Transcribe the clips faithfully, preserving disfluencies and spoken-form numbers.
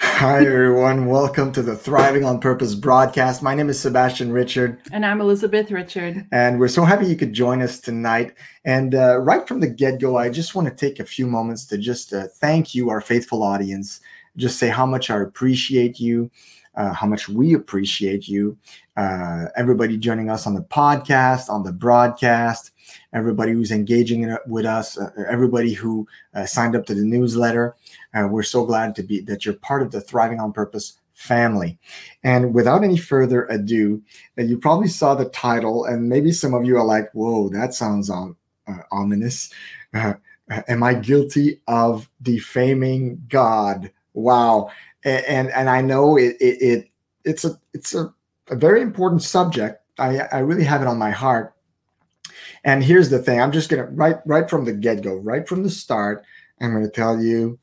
Hi, everyone. Welcome to the Thriving on Purpose broadcast. My name is Sebastian Richard. And I'm Elizabeth Richard. And we're so happy you could join us tonight. And uh, right from the get-go, I just want to take a few moments to just uh, thank you, our faithful audience. Just say how much I appreciate you, uh, how much we appreciate you. Uh, everybody joining us on the podcast, on the broadcast, everybody who's engaging in, with us, uh, everybody who uh, signed up to the newsletter. Uh, we're so glad to be that you're part of the Thriving on Purpose family. And without any further ado, uh, you probably saw the title, and maybe some of you are like, whoa, that sounds om- uh, ominous. Uh, am I guilty of defaming God? Wow. And and, and I know it, it it it's a it's a, a very important subject. I, I really have it on my heart. And here's the thing. I'm just going to, right, right from the get-go, right from the start, I'm going to tell you,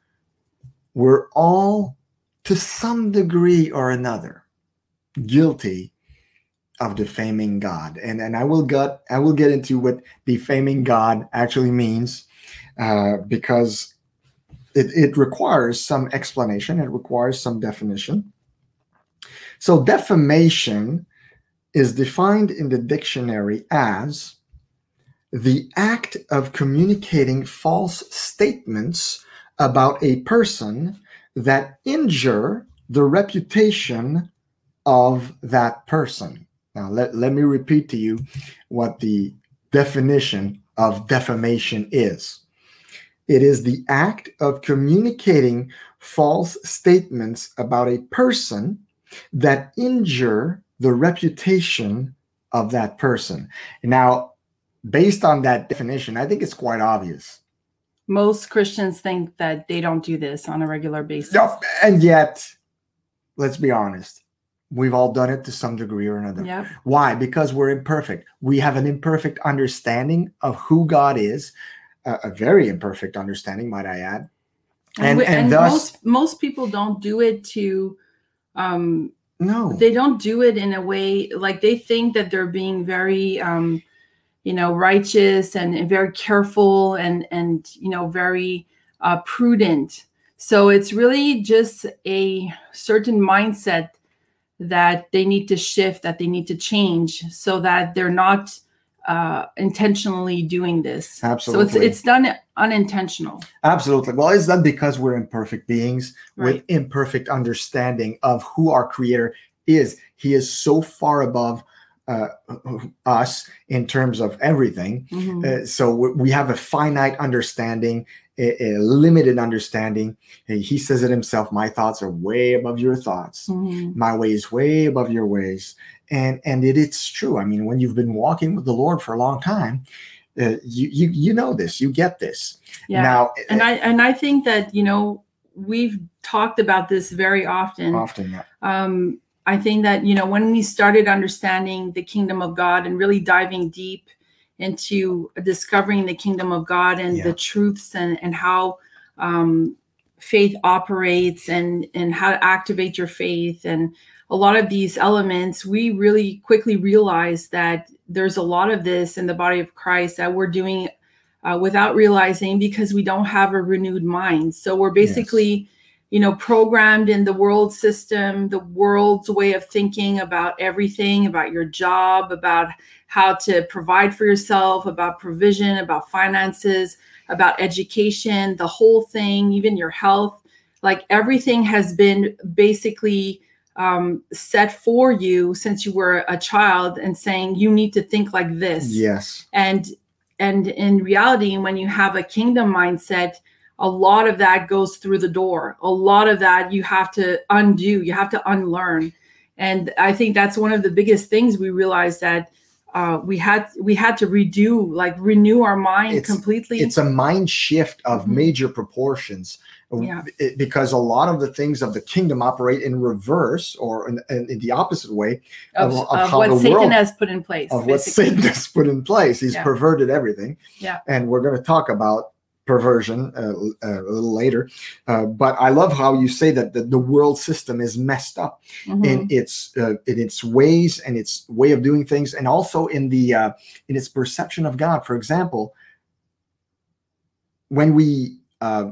we're all, to some degree or another, guilty of defaming God. And, and I will get, I will get into what defaming God actually means, uh, because it, it requires some explanation. It requires some definition. So defamation is defined in the dictionary as the act of communicating false statements about a person that injure the reputation of that person. Now, let, let me repeat to you what the definition of defamation is. It is the act of communicating false statements about a person that injure the reputation of that person. Now, based on that definition, I think it's quite obvious. Most Christians think that they don't do this on a regular basis. No, and yet, let's be honest, we've all done it to some degree or another. Yep. Why? Because we're imperfect. We have an imperfect understanding of who God is, uh, a very imperfect understanding, might I add. And, and, we, and, and thus, most, most people don't do it to... Um, no. They don't do it in a way, like they think that they're being very... Um, you know, righteous and very careful and, and you know, very uh, prudent. So it's really just a certain mindset that they need to shift, that they need to change so that they're not uh, intentionally doing this. Absolutely. So it's it's done unintentional. Absolutely. Well, it's done because we're imperfect beings, right, with imperfect understanding of who our Creator is. He is so far above Uh, us in terms of everything. Mm-hmm. Uh, so we, we have a finite understanding, a, a limited understanding. He says it himself, my thoughts are way above your thoughts. Mm-hmm. My way is way above your ways. And and it, it's true. I mean, when you've been walking with the Lord for a long time, uh, you, you you know this, you get this. Yeah. Now, and I, and I think that, you know, we've talked about this very often. Often, yeah. Um, I think that, you know, when we started understanding the kingdom of God and really diving deep into discovering the kingdom of God and yeah. the truths and, and how um, faith operates and, and how to activate your faith and a lot of these elements, we really quickly realized that there's a lot of this in the body of Christ that we're doing uh, without realizing because we don't have a renewed mind. So we're basically... Yes. you know, programmed in the world system, the world's way of thinking about everything, about your job, about how to provide for yourself, about provision, about finances, about education, the whole thing, even your health. Like everything has been basically um, set for you since you were a child and saying you need to think like this. Yes. And, and in reality, when you have a kingdom mindset, a lot of that goes through the door. A lot of that you have to undo, you have to unlearn. And I think that's one of the biggest things we realized that uh, we had we had to redo, like renew our mind it's, completely. It's a mind shift of mm-hmm. major proportions yeah. because a lot of the things of the kingdom operate in reverse or in, in the opposite way of, of, of, of how what the Satan world, has put in place. Of basically. What Satan has put in place. He's yeah. perverted everything. Yeah. And we're going to talk about perversion uh, uh, a little later, uh, but I love how you say that the, the world system is messed up mm-hmm. in its uh, in its ways and its way of doing things, and also in the uh, in its perception of God. For example, when we uh,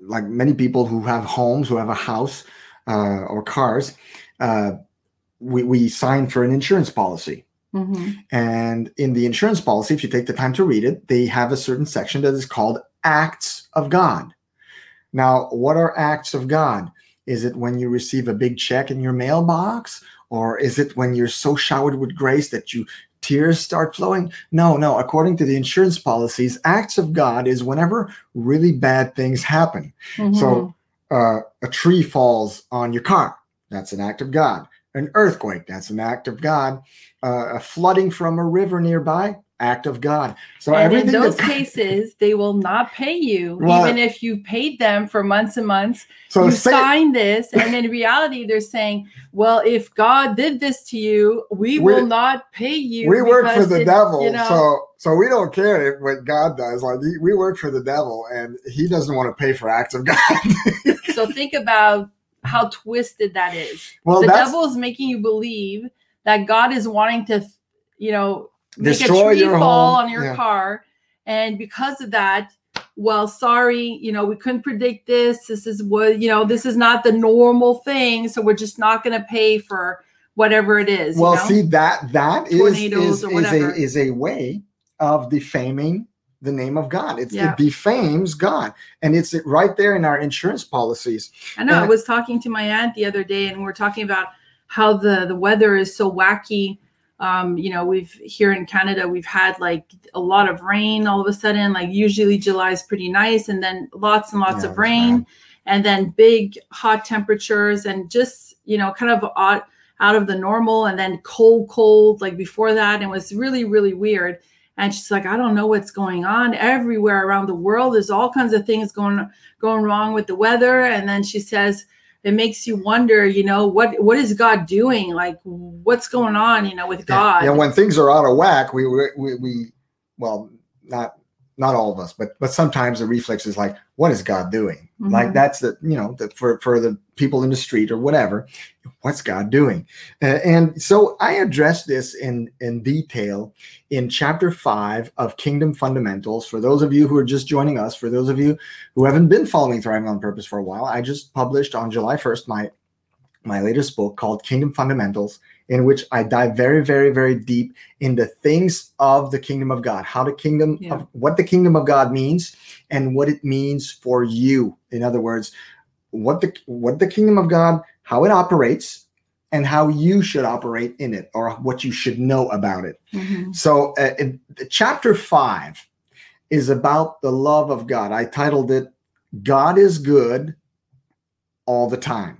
like many people who have homes, who have a house uh, or cars, uh, we, we sign for an insurance policy. Mm-hmm. And in the insurance policy, if you take the time to read it, they have a certain section that is called Acts of God. Now, what are acts of God? Is it when you receive a big check in your mailbox? Or is it when you're so showered with grace that you tears start flowing? No, no. According to the insurance policies, acts of God is whenever really bad things happen. Mm-hmm. So uh, a tree falls on your car. That's an act of God. An earthquake. That's an act of God. Uh, a flooding from a river nearby. Act of God. So and everything in those that, cases, they will not pay you, well, even if you paid them for months and months. So you say, sign this, and in reality, they're saying, "Well, if God did this to you, we will not pay you." We work for the it, devil, you know, so so we don't care if what God does. Like we work for the devil, and he doesn't want to pay for acts of God. So think about how twisted that is. Well, the devil is making you believe that God is wanting to, you know. Make destroy a tree your fall home. On your yeah. car, and because of that, well, sorry, you know, we couldn't predict this. This is what you know. This is not the normal thing, so we're just not going to pay for whatever it is. Well, you know? see that that Tornadoes is is, or is a is a way of defaming the name of God. It's, yeah. It defames God, and it's right there in our insurance policies. I know. And I was talking to my aunt the other day, and we were talking about how the the weather is so wacky. Um, you know, we've here in Canada, we've had like a lot of rain all of a sudden, like usually July is pretty nice. And then lots and lots yeah, of rain bad. And then big hot temperatures and just, you know, kind of out, out of the normal and then cold, cold, like before that. And it was really, really weird. And she's like, I don't know what's going on everywhere around the world. There's all kinds of things going, going wrong with the weather. And then she says, it makes you wonder, you know, what, what is God doing? Like, what's going on, you know, with God? Yeah, yeah when things are out of whack, we, we, we, well, not, not all of us, but, but sometimes the reflex is like, what is God doing? Mm-hmm. Like that's the, you know, the, for, for the people in the street or whatever, what's God doing? Uh, and so I addressed this in, in detail in chapter five of Kingdom Fundamentals. For those of you who are just joining us, for those of you who haven't been following Thriving on Purpose for a while, I just published on July first, my, my latest book called Kingdom Fundamentals, in which I dive very, very, very deep into things of the kingdom of God, how the kingdom yeah. of what the kingdom of God means and what it means for you. In other words, what the what the kingdom of God, how it operates and how you should operate in it or what you should know about it. Mm-hmm. So uh, in, chapter five is about the love of God. I titled it, God is Good All the Time.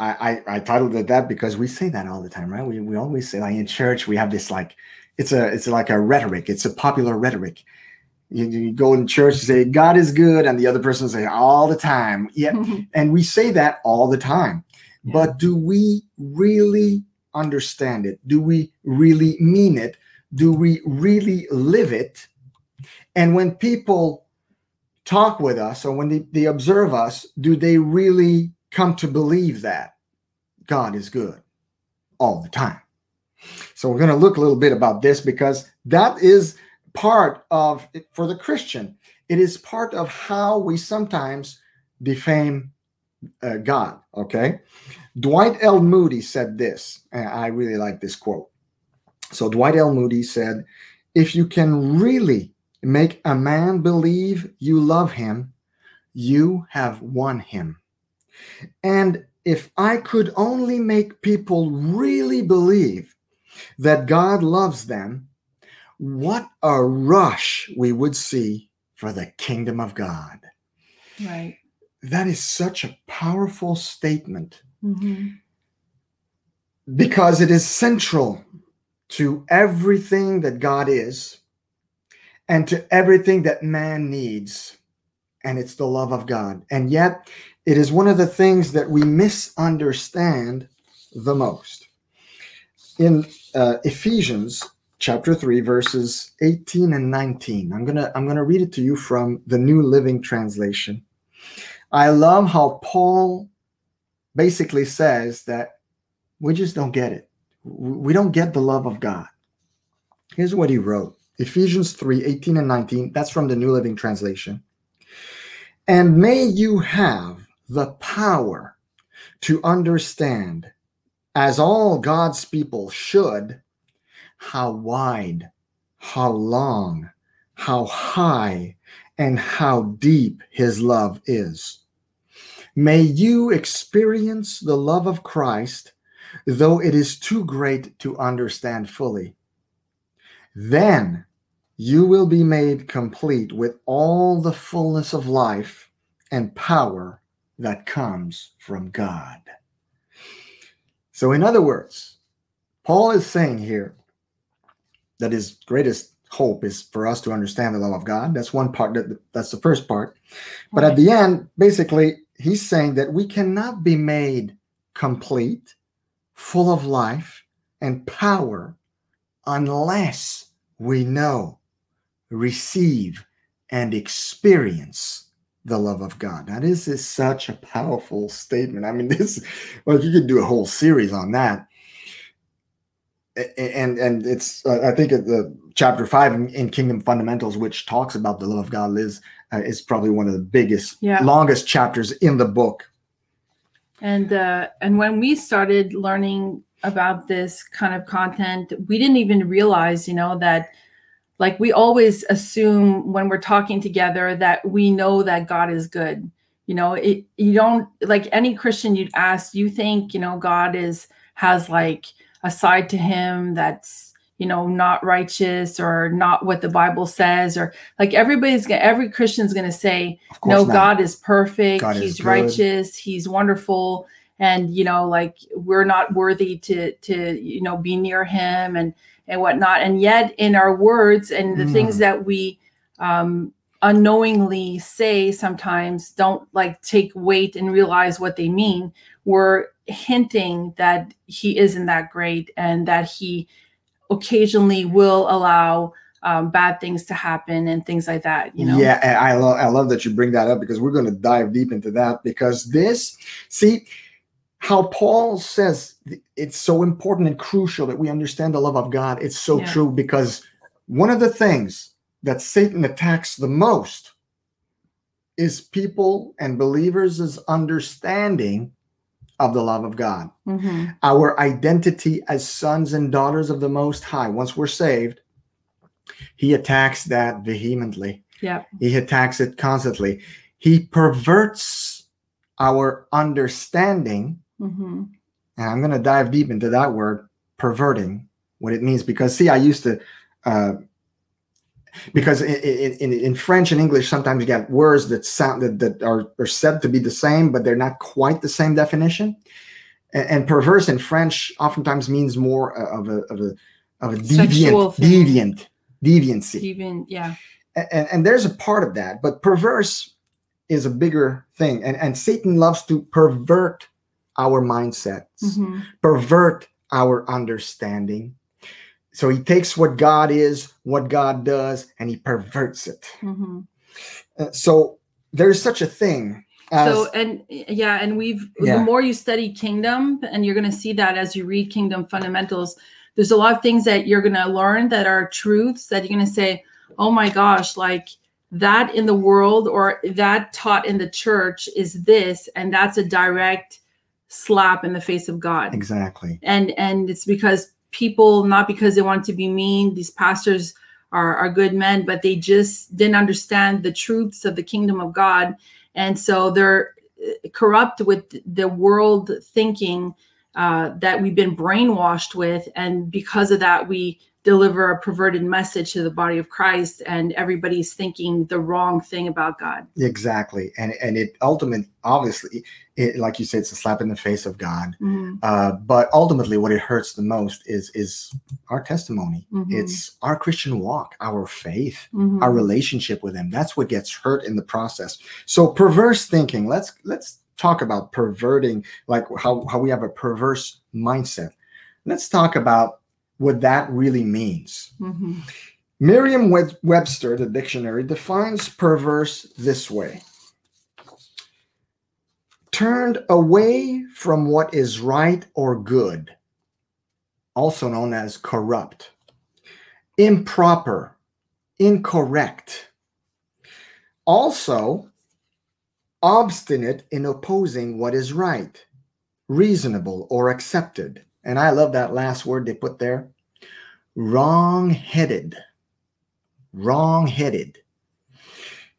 I, I titled it that because we say that all the time, right? We we always say, like in church, we have this like, it's a it's like a rhetoric. It's a popular rhetoric. You, you go in church, you say, God is good. And the other person say all the time. Yeah. Mm-hmm. And we say that all the time. Yeah. But do we really understand it? Do we really mean it? Do we really live it? And when people talk with us or when they, they observe us, do they really come to believe that God is good all the time? So we're going to look a little bit about this because that is part of it for the Christian. It is part of how we sometimes defame uh, God, okay? Dwight L. Moody said this, and I really like this quote. So Dwight L. Moody said, if you can really make a man believe you love him, you have won him. And if I could only make people really believe that God loves them, what a rush we would see for the kingdom of God. Right. That is such a powerful statement mm-hmm. because it is central to everything that God is and to everything that man needs. And it's the love of God. And yet, it is one of the things that we misunderstand the most. In uh, Ephesians chapter three, verses eighteen and nineteen, I'm gonna I'm gonna read it to you from the New Living Translation. I love how Paul basically says that we just don't get it. We don't get the love of God. Here's what he wrote: Ephesians three, eighteen and nineteen. That's from the New Living Translation. And may you have the power to understand, as all God's people should, how wide, how long, how high, and how deep his love is. May you experience the love of Christ, though it is too great to understand fully. Then you will be made complete with all the fullness of life and power that comes from God. So in other words, Paul is saying here that his greatest hope is for us to understand the love of God. That's one part. That, that's the first part. But at the end, basically, he's saying that we cannot be made complete, full of life and power, unless we know, receive, and experience the love of God. Now, this is such a powerful statement. I mean, this, well, you could do a whole series on that. And and it's, uh, I think the chapter five in, in Kingdom Fundamentals, which talks about the love of God, is, uh, is probably one of the biggest, yeah. longest chapters in the book. And uh, and when we started learning about this kind of content, we didn't even realize, you know, that, like, we always assume when we're talking together that we know that God is good. You know, it, you don't, like any Christian you'd ask, you think, you know, God is, has like a side to him that's, you know, not righteous or not what the Bible says, or like everybody's gonna, every Christian's going to say, no, not. God is perfect. God he's is righteous. He's wonderful. And, you know, like, we're not worthy to, to, you know, be near him and, and whatnot. And yet in our words and the mm. things that we um, unknowingly say sometimes don't, like, take weight and realize what they mean. We're hinting that he isn't that great and that he occasionally will allow um, bad things to happen and things like that, you know? Yeah, and I, lo- I love that you bring that up, because we're going to dive deep into that, because this, see, how Paul says it's so important and crucial that we understand the love of God. It's so yeah. true, because one of the things that Satan attacks the most is people and believers' understanding of the love of God. Mm-hmm. Our identity as sons and daughters of the Most High. Once we're saved, he attacks that vehemently. Yeah, he attacks it constantly. He perverts our understanding. Mm-hmm. And I'm going to dive deep into that word, perverting, what it means. Because, see, I used to, uh, because in, in, in French and English, sometimes you get words that sound that, that are, are said to be the same, but they're not quite the same definition. And, and perverse in French oftentimes means more of a of a of a deviant, deviant, deviancy. Deviant, yeah. And, and there's a part of that, but perverse is a bigger thing. And, and Satan loves to pervert our mindsets, mm-hmm. pervert our understanding. So he takes what God is, what God does, and he perverts it. Mm-hmm. Uh, so there's such a thing. As, so, and yeah, and we've, yeah. the more you study Kingdom, and you're going to see that as you read Kingdom Fundamentals, there's a lot of things that you're going to learn that are truths that you're going to say, oh my gosh, like, that in the world or that taught in the church is this, and that's a direct slap in the face of God. Exactly. And and it's because people, not because they want to be mean, these pastors are, are good men, but they just didn't understand the truths of the kingdom of God. And so they're corrupt with the world thinking uh, that we've been brainwashed with. And because of that, we deliver a perverted message to the body of Christ, and everybody's thinking the wrong thing about God. Exactly. And and it ultimately, obviously, it, like you said, it's a slap in the face of God. Mm-hmm. Uh, but ultimately what it hurts the most is, is our testimony. Mm-hmm. It's our Christian walk, our faith, mm-hmm. our relationship with him. That's what gets hurt in the process. So perverse thinking, let's, let's talk about perverting, like how, how we have a perverse mindset. Let's talk about what that really means. Mm-hmm. Merriam-Webster, the dictionary, defines perverse this way: turned away from what is right or good, also known as corrupt, improper, incorrect. Also, obstinate in opposing what is right, reasonable, or accepted. And I love that last word they put there. Wrong-headed. Wrong-headed.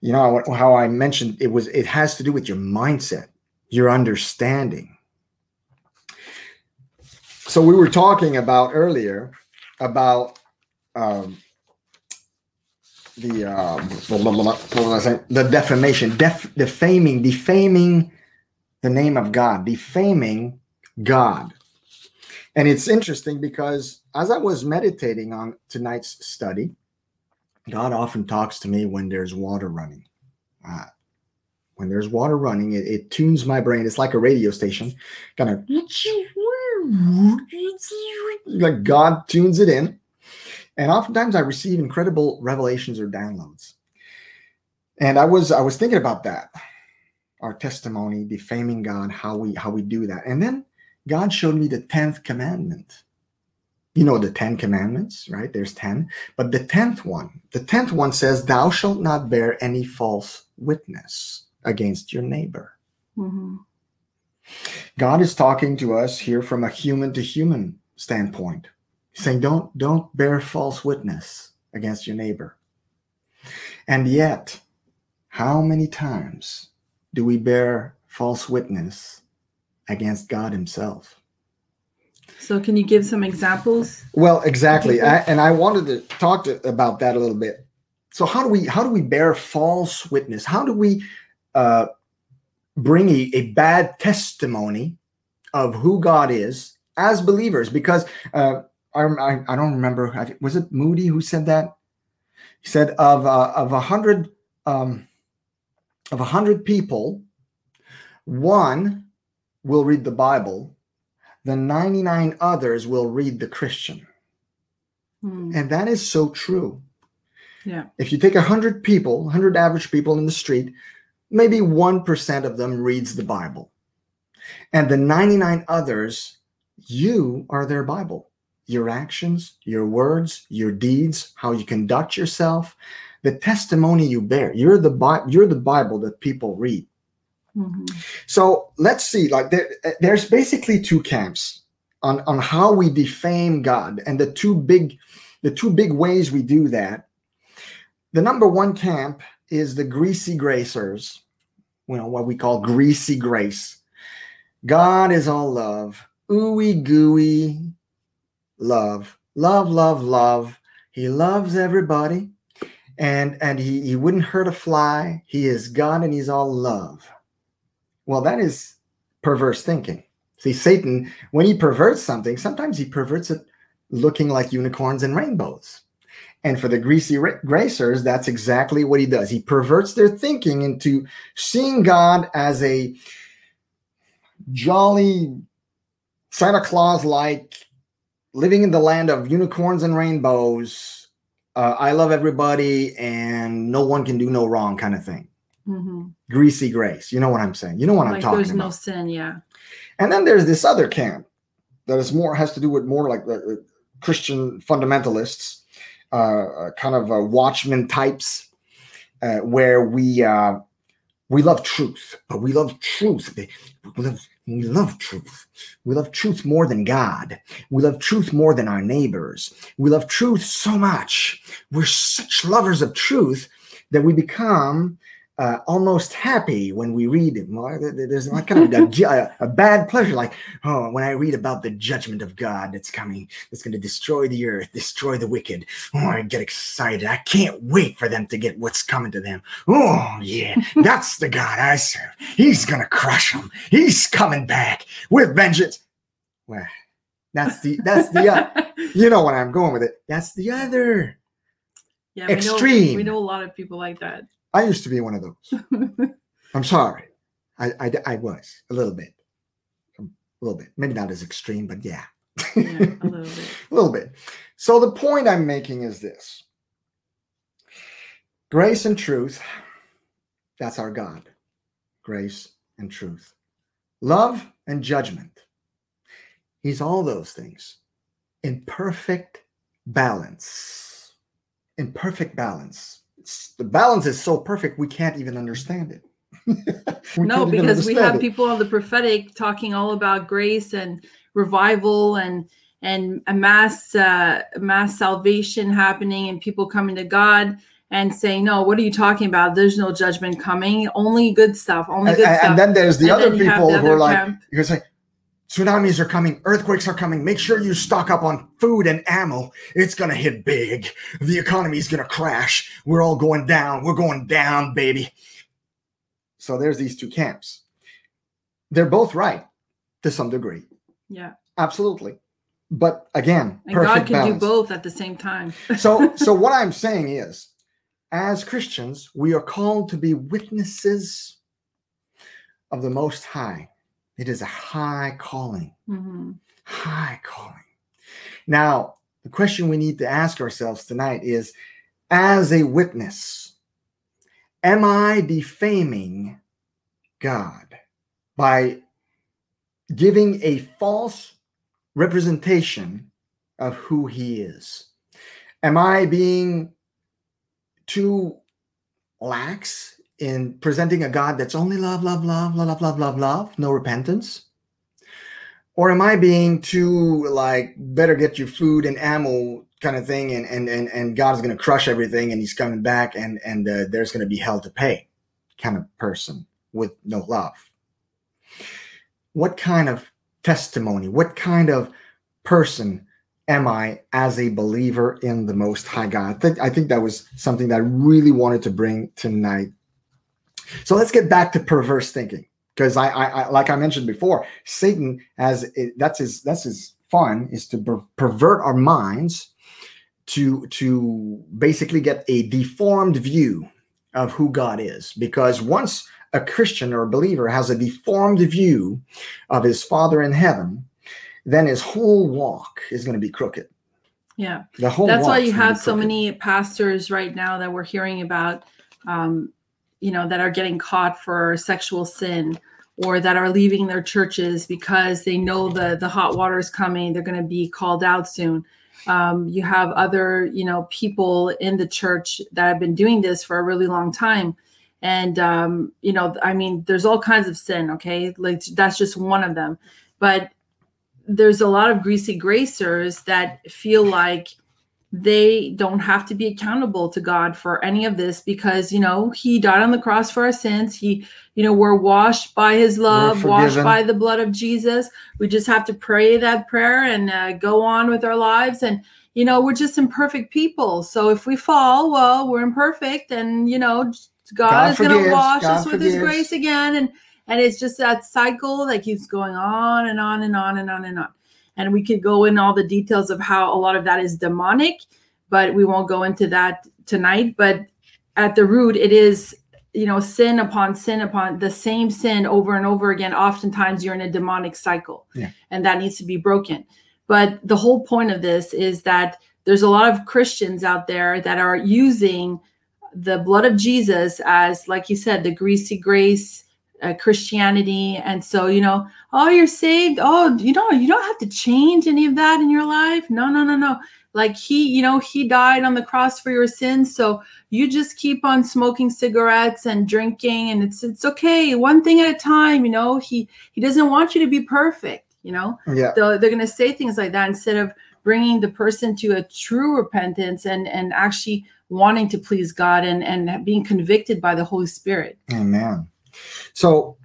You know how I mentioned it was, it has to do with your mindset, your understanding. So we were talking about earlier about um, the uh, blah, blah, blah, the defamation, def, defaming, defaming the name of God, defaming God. And it's interesting because as I was meditating on tonight's study, God often talks to me when there's water running. Uh, when there's water running, it, it tunes my brain. It's like a radio station. Kind of like God tunes it in. And oftentimes I receive incredible revelations or downloads. And I was I was thinking about that. Our testimony, defaming God, how we how we do that. And then God showed me the tenth commandment. You know the Ten Commandments, right? There's ten. But the tenth one, the tenth one says, thou shalt not bear any false witness against your neighbor. Mm-hmm. God is talking to us here from a human to human standpoint. He's saying, don't, don't bear false witness against your neighbor. And yet, how many times do we bear false witness against God himself? So can you give some examples? Well, exactly. I, and I wanted to talk to, about that a little bit. So how do we how do we bear false witness? How do we uh, bring a, a bad testimony of who God is as believers? Because uh, I, I I don't remember. Was it Moody who said that? He said of uh, of a hundred um, of a hundred people, one will read the Bible. The ninety-nine others will read the Christian. Mm. And that is so true. Yeah. If you take one hundred people, one hundred average people in the street, maybe one percent of them reads the Bible. And the ninety-nine others, you are their Bible. Your actions, your words, your deeds, how you conduct yourself, the testimony you bear. You're the, Bi- you're the Bible that people read. Mm-hmm. So let's see, like there, there's basically two camps on, on how we defame God, and the two big the two big ways we do that. The number one camp is the greasy gracers, you know, what we call greasy grace. God is all love, ooey gooey love, love, love, love. He loves everybody, and and he, he wouldn't hurt a fly. He is God and he's all love. Well, that is perverse thinking. See, Satan, when he perverts something, sometimes he perverts it looking like unicorns and rainbows. And for the greasy gracers, that's exactly what he does. He perverts their thinking into seeing God as a jolly Santa Claus-like, living in the land of unicorns and rainbows, uh, I love everybody, and no one can do no wrong kind of thing. Mm-hmm. Greasy grace. You know what I'm saying? You know what like I'm talking there's about. There's no sin, yeah. And then there's this other camp that is more has to do with more like uh, Christian fundamentalists, uh, kind of uh, watchman types, uh, where we uh, we love truth, but we love truth. We love we love truth. We love truth more than God. We love truth more than our neighbors. We love truth so much. We're such lovers of truth that we become Uh, almost happy when we read it. There's like kind of a, a bad pleasure, like, oh, when I read about the judgment of God that's coming, that's going to destroy the earth, destroy the wicked. Oh, I get excited. I can't wait for them to get what's coming to them. Oh, yeah, that's the God I serve. He's going to crush them. He's coming back with vengeance. Well, that's the, that's the, uh, you know what I'm going with it. That's the other yeah, extreme. We know, we know a lot of people like that. I used to be one of those. I'm sorry. I, I, I was a little bit, a little bit, maybe not as extreme, but yeah, yeah a little bit. a little bit. So the point I'm making is this. Grace and truth. That's our God. Grace and truth, love and judgment. He's all those things in perfect balance, in perfect balance. The balance is so perfect we can't even understand it. No, because we have it. People of the prophetic talking all about grace and revival and and a mass uh, mass salvation happening and people coming to God and saying, no, what are you talking about? There's no judgment coming. Only good stuff. Only good and, stuff. And then there's the and other people the other who are camp. like, you're saying, tsunamis are coming. Earthquakes are coming. Make sure you stock up on food and ammo. It's going to hit big. The economy is going to crash. We're all going down. We're going down, baby. So there's these two camps. They're both right to some degree. Yeah, absolutely. But again, and perfect God can balance. Do both at the same time. so, so what I'm saying is, as Christians, we are called to be witnesses of the Most High. It is a high calling, mm-hmm. high calling. Now, the question we need to ask ourselves tonight is, as a witness, am I defaming God by giving a false representation of who he is? Am I being too lax in presenting a God that's only love, love, love, love, love, love, love, no repentance? Or am I being too like, better get you food and ammo kind of thing, and and and, and God's going to crush everything and he's coming back and, and uh, there's going to be hell to pay kind of person with no love? What kind of testimony, what kind of person am I as a believer in the Most High God? I think, I think that was something that I really wanted to bring tonight. So let's get back to perverse thinking, because I, I, I, like I mentioned before, Satan has that's his that's his fun is to per- pervert our minds to to basically get a deformed view of who God is. Because once a Christian or a believer has a deformed view of his Father in heaven, then his whole walk is going to be crooked. Yeah. The whole That's why you have so many pastors right now that we're hearing about, um, you know, that are getting caught for sexual sin or that are leaving their churches because they know the, the hot water is coming. They're going to be called out soon. Um, you have other, you know, people in the church that have been doing this for a really long time. And, um, you know, I mean, there's all kinds of sin. Okay. Like that's just one of them. But there's a lot of greasy gracers that feel like they don't have to be accountable to God for any of this because, you know, he died on the cross for our sins. He, you know, we're washed by his love, washed by the blood of Jesus. We just have to pray that prayer and uh, go on with our lives. And, you know, we're just imperfect people. So if we fall, well, we're imperfect and, you know, God, God is going to wash God us forgives. with his grace again. And, And it's just that cycle that keeps going on and on and on and on and on. And we could go in all the details of how a lot of that is demonic, but we won't go into that tonight. But at the root, it is, you know, sin upon sin upon the same sin over and over again. Oftentimes you're in a demonic cycle, yeah. And that needs to be broken. But the whole point of this is that there's a lot of Christians out there that are using the blood of Jesus as, like you said, the greasy grace Uh, Christianity. And so, you know, oh, you're saved. Oh, you know, you don't have to change any of that in your life. No, no, no, no. Like he, you know, he died on the cross for your sins. So you just keep on smoking cigarettes and drinking and it's, it's okay. One thing at a time, you know, he, he doesn't want you to be perfect, you know, yeah. So they're going to say things like that instead of bringing the person to a true repentance and, and actually wanting to please God and, and being convicted by the Holy Spirit. Amen. So,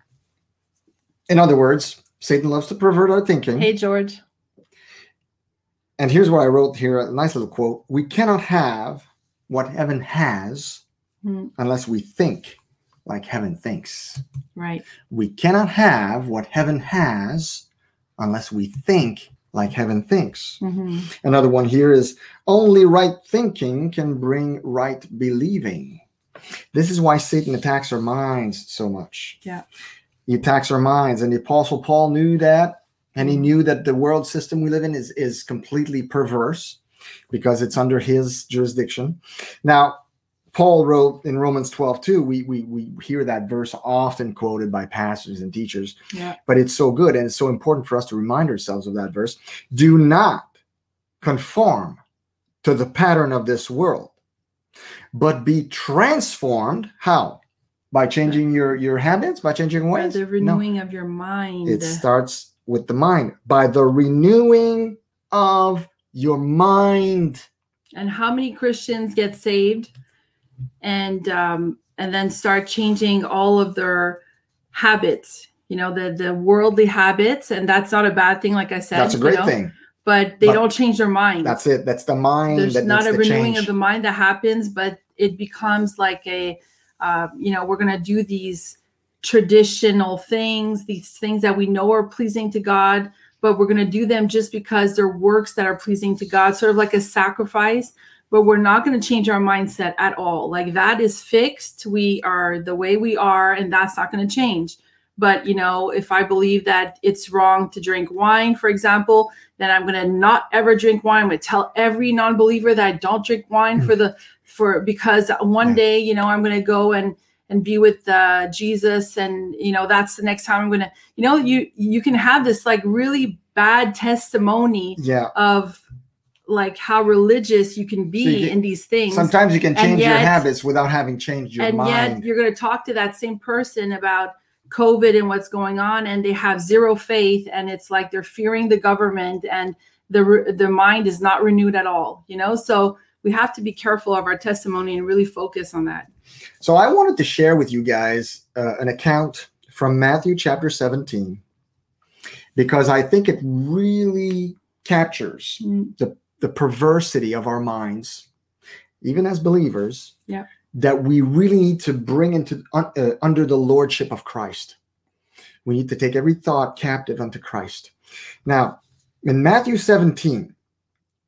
in other words, Satan loves to pervert our thinking. Hey, George. And here's what I wrote here, a nice little quote. We cannot have what heaven has mm. unless we think like heaven thinks. Right. We cannot have what heaven has unless we think like heaven thinks. Mm-hmm. Another one here is, only right thinking can bring right believing. This is why Satan attacks our minds so much. Yeah, he attacks our minds. And the Apostle Paul knew that. And he knew that the world system we live in is, is completely perverse because it's under his jurisdiction. Now, Paul wrote in Romans twelve two, we, we, we hear that verse often quoted by pastors and teachers. Yeah. But it's so good and it's so important for us to remind ourselves of that verse. Do not conform to the pattern of this world, but be transformed, how? By changing your, your habits, by changing ways? By the renewing no. of your mind. It starts with the mind. By the renewing of your mind. And how many Christians get saved and um, and then start changing all of their habits, you know, the, the worldly habits. And that's not a bad thing, like I said. That's a great you know? thing. But they but don't change their mind. That's it. That's the mind. There's that not needs a renewing change. Of the mind that happens, but it becomes like a... Uh, you know, we're going to do these traditional things, these things that we know are pleasing to God, but we're going to do them just because they're works that are pleasing to God, sort of like a sacrifice, but we're not going to change our mindset at all. Like that is fixed. We are the way we are, and that's not going to change. But, you know, if I believe that it's wrong to drink wine, for example, then I'm going to not ever drink wine. I'm going to tell every non-believer that I don't drink wine mm. for the for because one day, you know, I'm going to go and and be with uh, Jesus. And, you know, that's the next time I'm going to, you know, you you can have this like really bad testimony yeah. of like how religious you can be so you can, in these things. Sometimes you can change yet, your habits without having changed your and mind. And yet you're going to talk to that same person about COVID and what's going on, and they have zero faith, and it's like they're fearing the government, and the the mind is not renewed at all, you know. So we have to be careful of our testimony and really focus on that. So I wanted to share with you guys uh, an account from Matthew chapter seventeen, because I think it really captures mm. the the perversity of our minds, even as believers. Yeah. That we really need to bring into uh, under the lordship of Christ. We need to take every thought captive unto Christ. Now, in Matthew seventeen,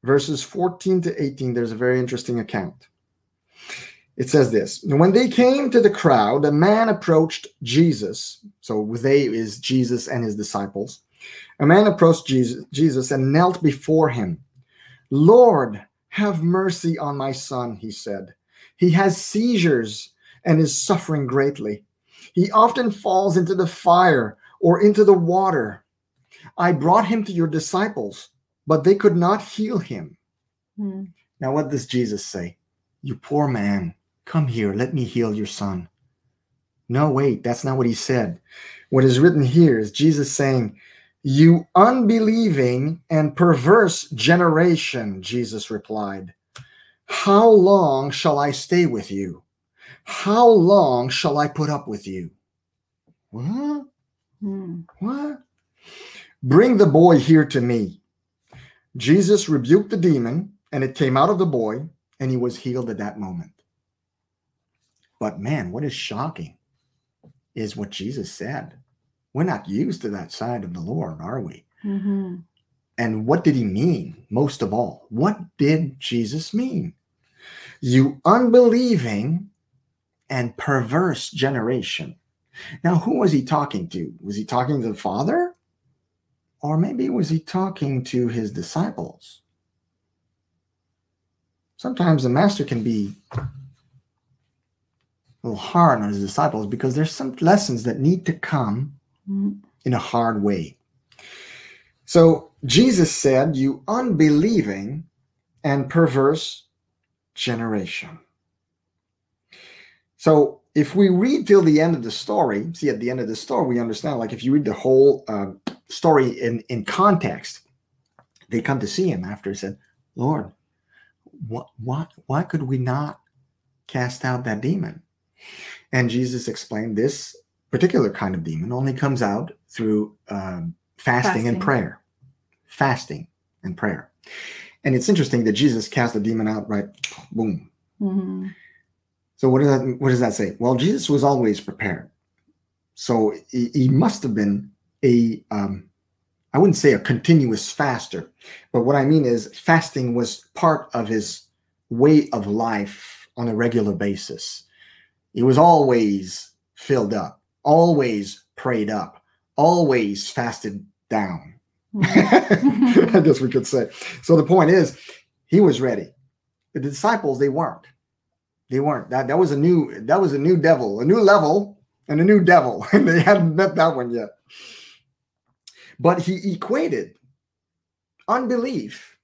verses fourteen to eighteen, there's a very interesting account. It says this: when they came to the crowd, a man approached Jesus. So they is Jesus and his disciples. A man approached Jesus, Jesus and knelt before him. Lord, have mercy on my son, he said. He has seizures and is suffering greatly. He often falls into the fire or into the water. I brought him to your disciples, but they could not heal him. Mm. Now, what does Jesus say? You poor man, come here, let me heal your son. No, wait, that's not what he said. What is written here is Jesus saying, you unbelieving and perverse generation, Jesus replied. How long shall I stay with you? How long shall I put up with you? What? Mm. What? Bring the boy here to me. Jesus rebuked the demon, and it came out of the boy, and he was healed at that moment. But man, what is shocking is what Jesus said. We're not used to that side of the Lord, are we? Mm-hmm. And what did he mean? Most of all, what did Jesus mean? You unbelieving and perverse generation. Now, who was he talking to? Was he talking to the Father? Or maybe was he talking to his disciples? Sometimes the master can be a little hard on his disciples because there's some lessons that need to come in a hard way. So Jesus said, you unbelieving and perverse generation. So if we read till the end of the story, see at the end of the story, we understand, like if you read the whole uh, story in, in context, they come to see him after he said, Lord, what, what, why could we not cast out that demon? And Jesus explained this particular kind of demon only comes out through um, Fasting, fasting and prayer. Fasting and prayer. And it's interesting that Jesus cast the demon out, right? Boom. Mm-hmm. So what does that, what does that say? Well, Jesus was always prepared. So he, he must have been a, um, I wouldn't say a continuous faster, but what I mean is fasting was part of his way of life on a regular basis. He was always filled up, always prayed up, always fasted down. I guess we could say. So the point is, he was ready. The disciples, they weren't. They weren't. That that was a new that was a new devil, a new level, and a new devil. And they hadn't met that one yet. But he equated unbelief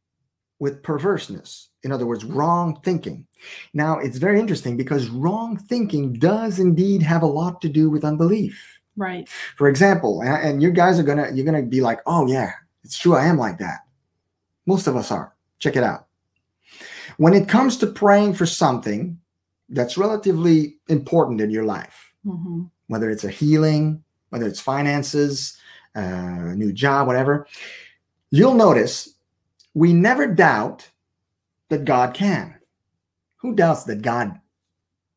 with perverseness. In other words, wrong thinking. Now, it's very interesting because wrong thinking does indeed have a lot to do with unbelief. Right. For example, and you guys are going to, you're going to be like, oh yeah, it's true. I am like that. Most of us are. Check it out. When it comes to praying for something that's relatively important in your life, mm-hmm. whether it's a healing, whether it's finances, uh, a new job, whatever, you'll notice we never doubt that God can. Who doubts that God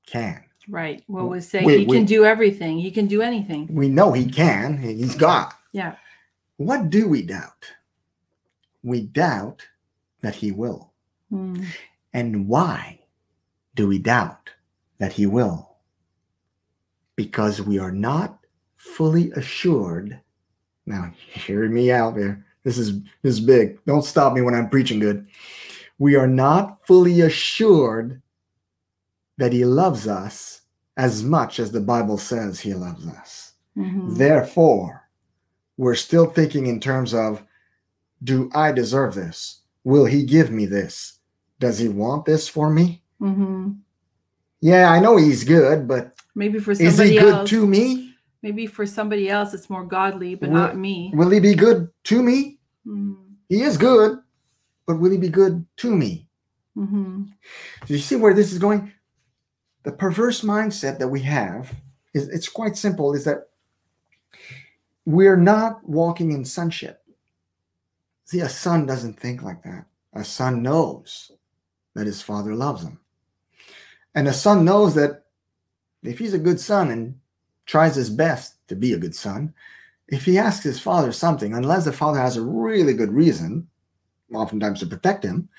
can? Right. Well, we say we, he we, can do everything. He can do anything. We know he can. He's God. Yeah. What do we doubt? We doubt that he will. Mm. And why do we doubt that he will? Because we are not fully assured. Now, hear me out there. This is, this is big. Don't stop me when I'm preaching good. We are not fully assured that he loves us as much as the Bible says he loves us. Mm-hmm. Therefore, we're still thinking in terms of, do I deserve this? Will he give me this? Does he want this for me? Mm-hmm. Yeah, I know he's good, but maybe for somebody is he good else, to me? Maybe for somebody else, it's more godly, but will, not me. Will he be good to me? Mm-hmm. He is good, but will he be good to me? Mm-hmm. Do you see where this is going? The perverse mindset that we have, is it's quite simple, is that we're not walking in sonship. See, a son doesn't think like that. A son knows that his father loves him. And a son knows that if he's a good son and tries his best to be a good son, if he asks his father something, unless the father has a really good reason, oftentimes to protect him,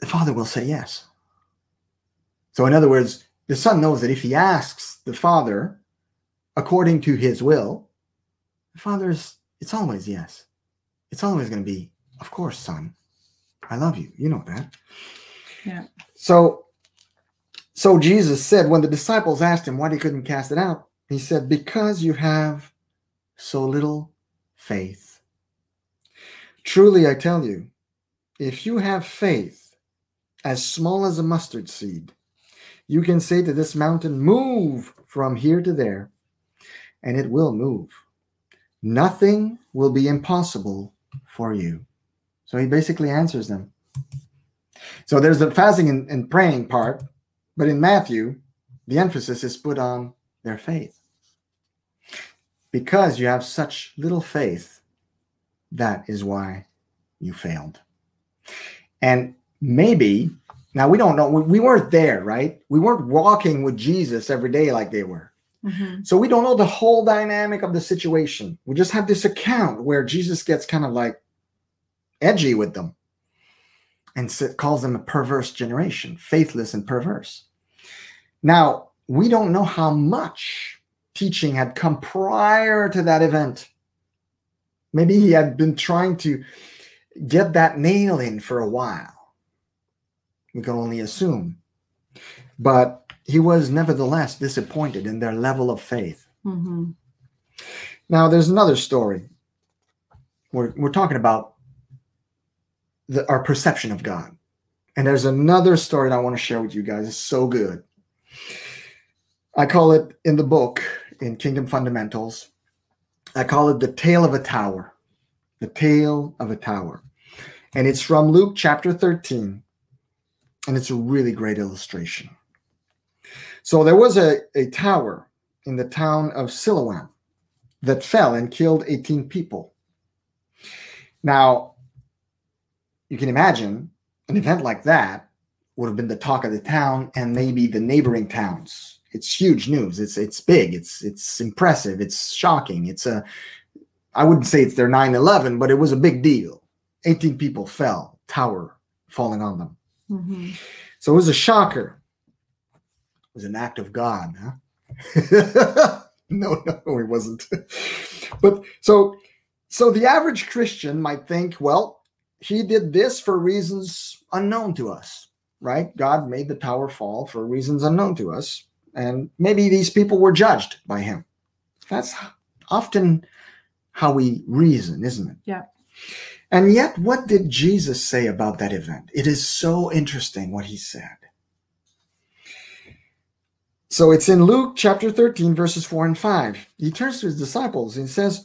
the father will say yes. So in other words, the son knows that if he asks the father according to his will, the father's, it's always yes. It's always going to be, of course, son, I love you. You know that. Yeah. So, so Jesus said when the disciples asked him why he couldn't cast it out, he said, because you have so little faith. Truly, I tell you, if you have faith as small as a mustard seed, you can say to this mountain, move from here to there, and it will move. Nothing will be impossible for you. So he basically answers them. So there's the fasting and, and praying part, but in Matthew, the emphasis is put on their faith. Because you have such little faith, that is why you failed. And maybe... Now, we don't know. We weren't there, right? We weren't walking with Jesus every day like they were. Mm-hmm. So we don't know the whole dynamic of the situation. We just have this account where Jesus gets kind of like edgy with them and calls them a perverse generation, faithless and perverse. Now, we don't know how much teaching had come prior to that event. Maybe he had been trying to get that nail in for a while. We can only assume. But he was nevertheless disappointed in their level of faith. Mm-hmm. Now, there's another story. We're, we're talking about the, our perception of God. And there's another story that I want to share with you guys. It's so good. I call it, in the book, in Kingdom Fundamentals, I call it the Tale of a Tower. The Tale of a Tower. And it's from Luke chapter thirteen. And it's a really great illustration. So there was a, a tower in the town of Siloam that fell and killed eighteen people. Now, you can imagine an event like that would have been the talk of the town and maybe the neighboring towns. It's huge news. It's it's big. It's it's impressive. It's shocking. It's a, I wouldn't say it's their nine eleven, but it was a big deal. eighteen people fell, tower falling on them. Mm-hmm. So it was a shocker. It was an act of God. Huh? no, no, it wasn't. But so, so the average Christian might think, well, he did this for reasons unknown to us, right? God made the tower fall for reasons unknown to us. And maybe these people were judged by him. That's often how we reason, isn't it? Yeah. And yet, what did Jesus say about that event? It is so interesting what he said. So it's in Luke chapter thirteen, verses four and five. He turns to his disciples and says,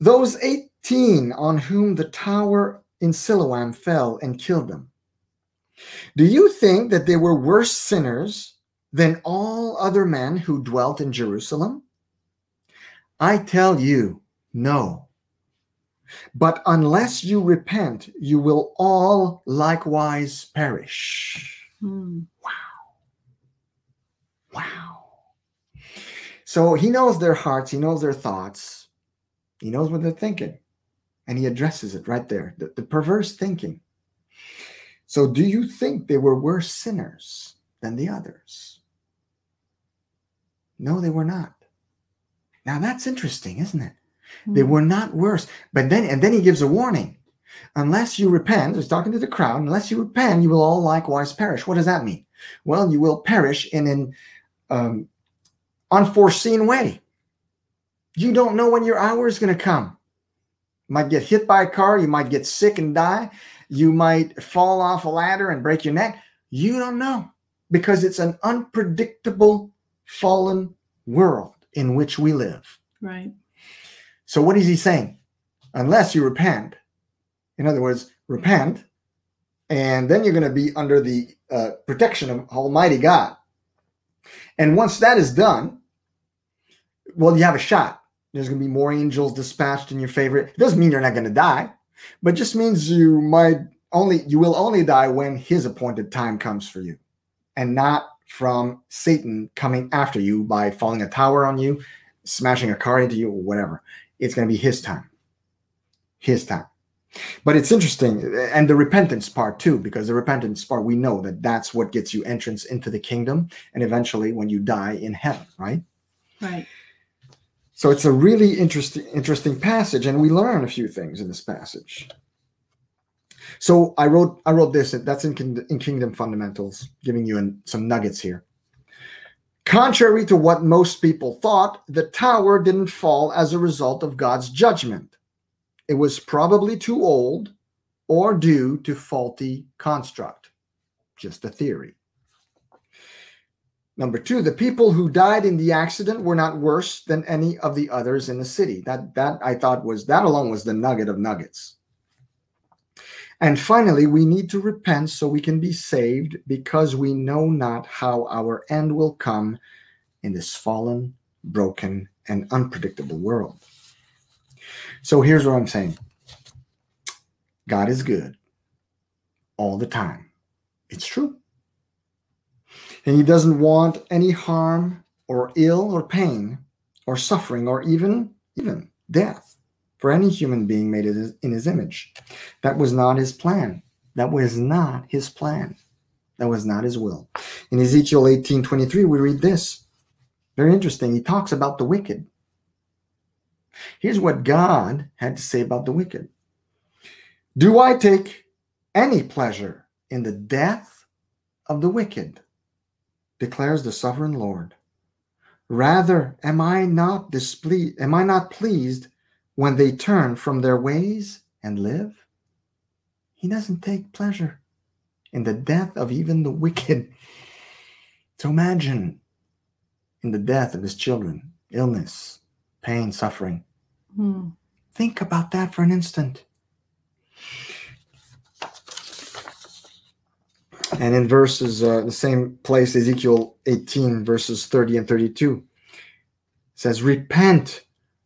"Those eighteen on whom the tower in Siloam fell and killed them, do you think that they were worse sinners than all other men who dwelt in Jerusalem? I tell you, no. But unless you repent, you will all likewise perish." Mm. Wow. Wow. So he knows their hearts. He knows their thoughts. He knows what they're thinking. And he addresses it right there, the, the perverse thinking. So do you think they were worse sinners than the others? No, they were not. Now that's interesting, isn't it? Mm-hmm. They were not worse. But then, and then he gives a warning. Unless you repent, he's talking to the crowd, unless you repent, you will all likewise perish. What does that mean? Well, you will perish in an um, unforeseen way. You don't know when your hour is going to come. You might get hit by a car. You might get sick and die. You might fall off a ladder and break your neck. You don't know, because it's an unpredictable, fallen world in which we live. Right. So what is he saying? Unless you repent. In other words, repent, and then you're going to be under the uh, protection of Almighty God. And once that is done, well, you have a shot. There's going to be more angels dispatched in your favor. It doesn't mean you're not going to die, but just means you might only, you will only die when his appointed time comes for you, and not from Satan coming after you by falling a tower on you, smashing a car into you, or whatever. It's going to be his time, his time. But it's interesting, and the repentance part too, because the repentance part, we know that that's what gets you entrance into the kingdom, and eventually when you die in heaven, right? Right. So it's a really interesting, interesting passage, and we learn a few things in this passage. So I wrote, I wrote this, and that's in, in Kingdom Fundamentals, giving you an, some nuggets here. Contrary to what most people thought, the tower didn't fall as a result of God's judgment. It was probably too old or due to faulty construct. Just a theory. Number two, the people who died in the accident were not worse than any of the others in the city. That, that I thought was, that alone was the nugget of nuggets. And finally, we need to repent so we can be saved, because we know not how our end will come in this fallen, broken, and unpredictable world. So here's what I'm saying. God is good all the time. It's true. And he doesn't want any harm or ill or pain or suffering or even, even death for any human being made in his image. That was not his plan. That was not his plan. That was not his will. In Ezekiel eighteen twenty-three, we read this. Very interesting. He talks about the wicked. Here's what God had to say about the wicked. "Do I take any pleasure in the death of the wicked, declares the sovereign Lord? Rather, am I not displeased, am I not pleased when they turn from their ways and live?" He doesn't take pleasure in the death of even the wicked. So imagine in the death of his children, illness, pain, suffering. Hmm. Think about that for an instant. And in verses, uh, the same place, Ezekiel eighteen, verses thirty and thirty-two, says, "Repent.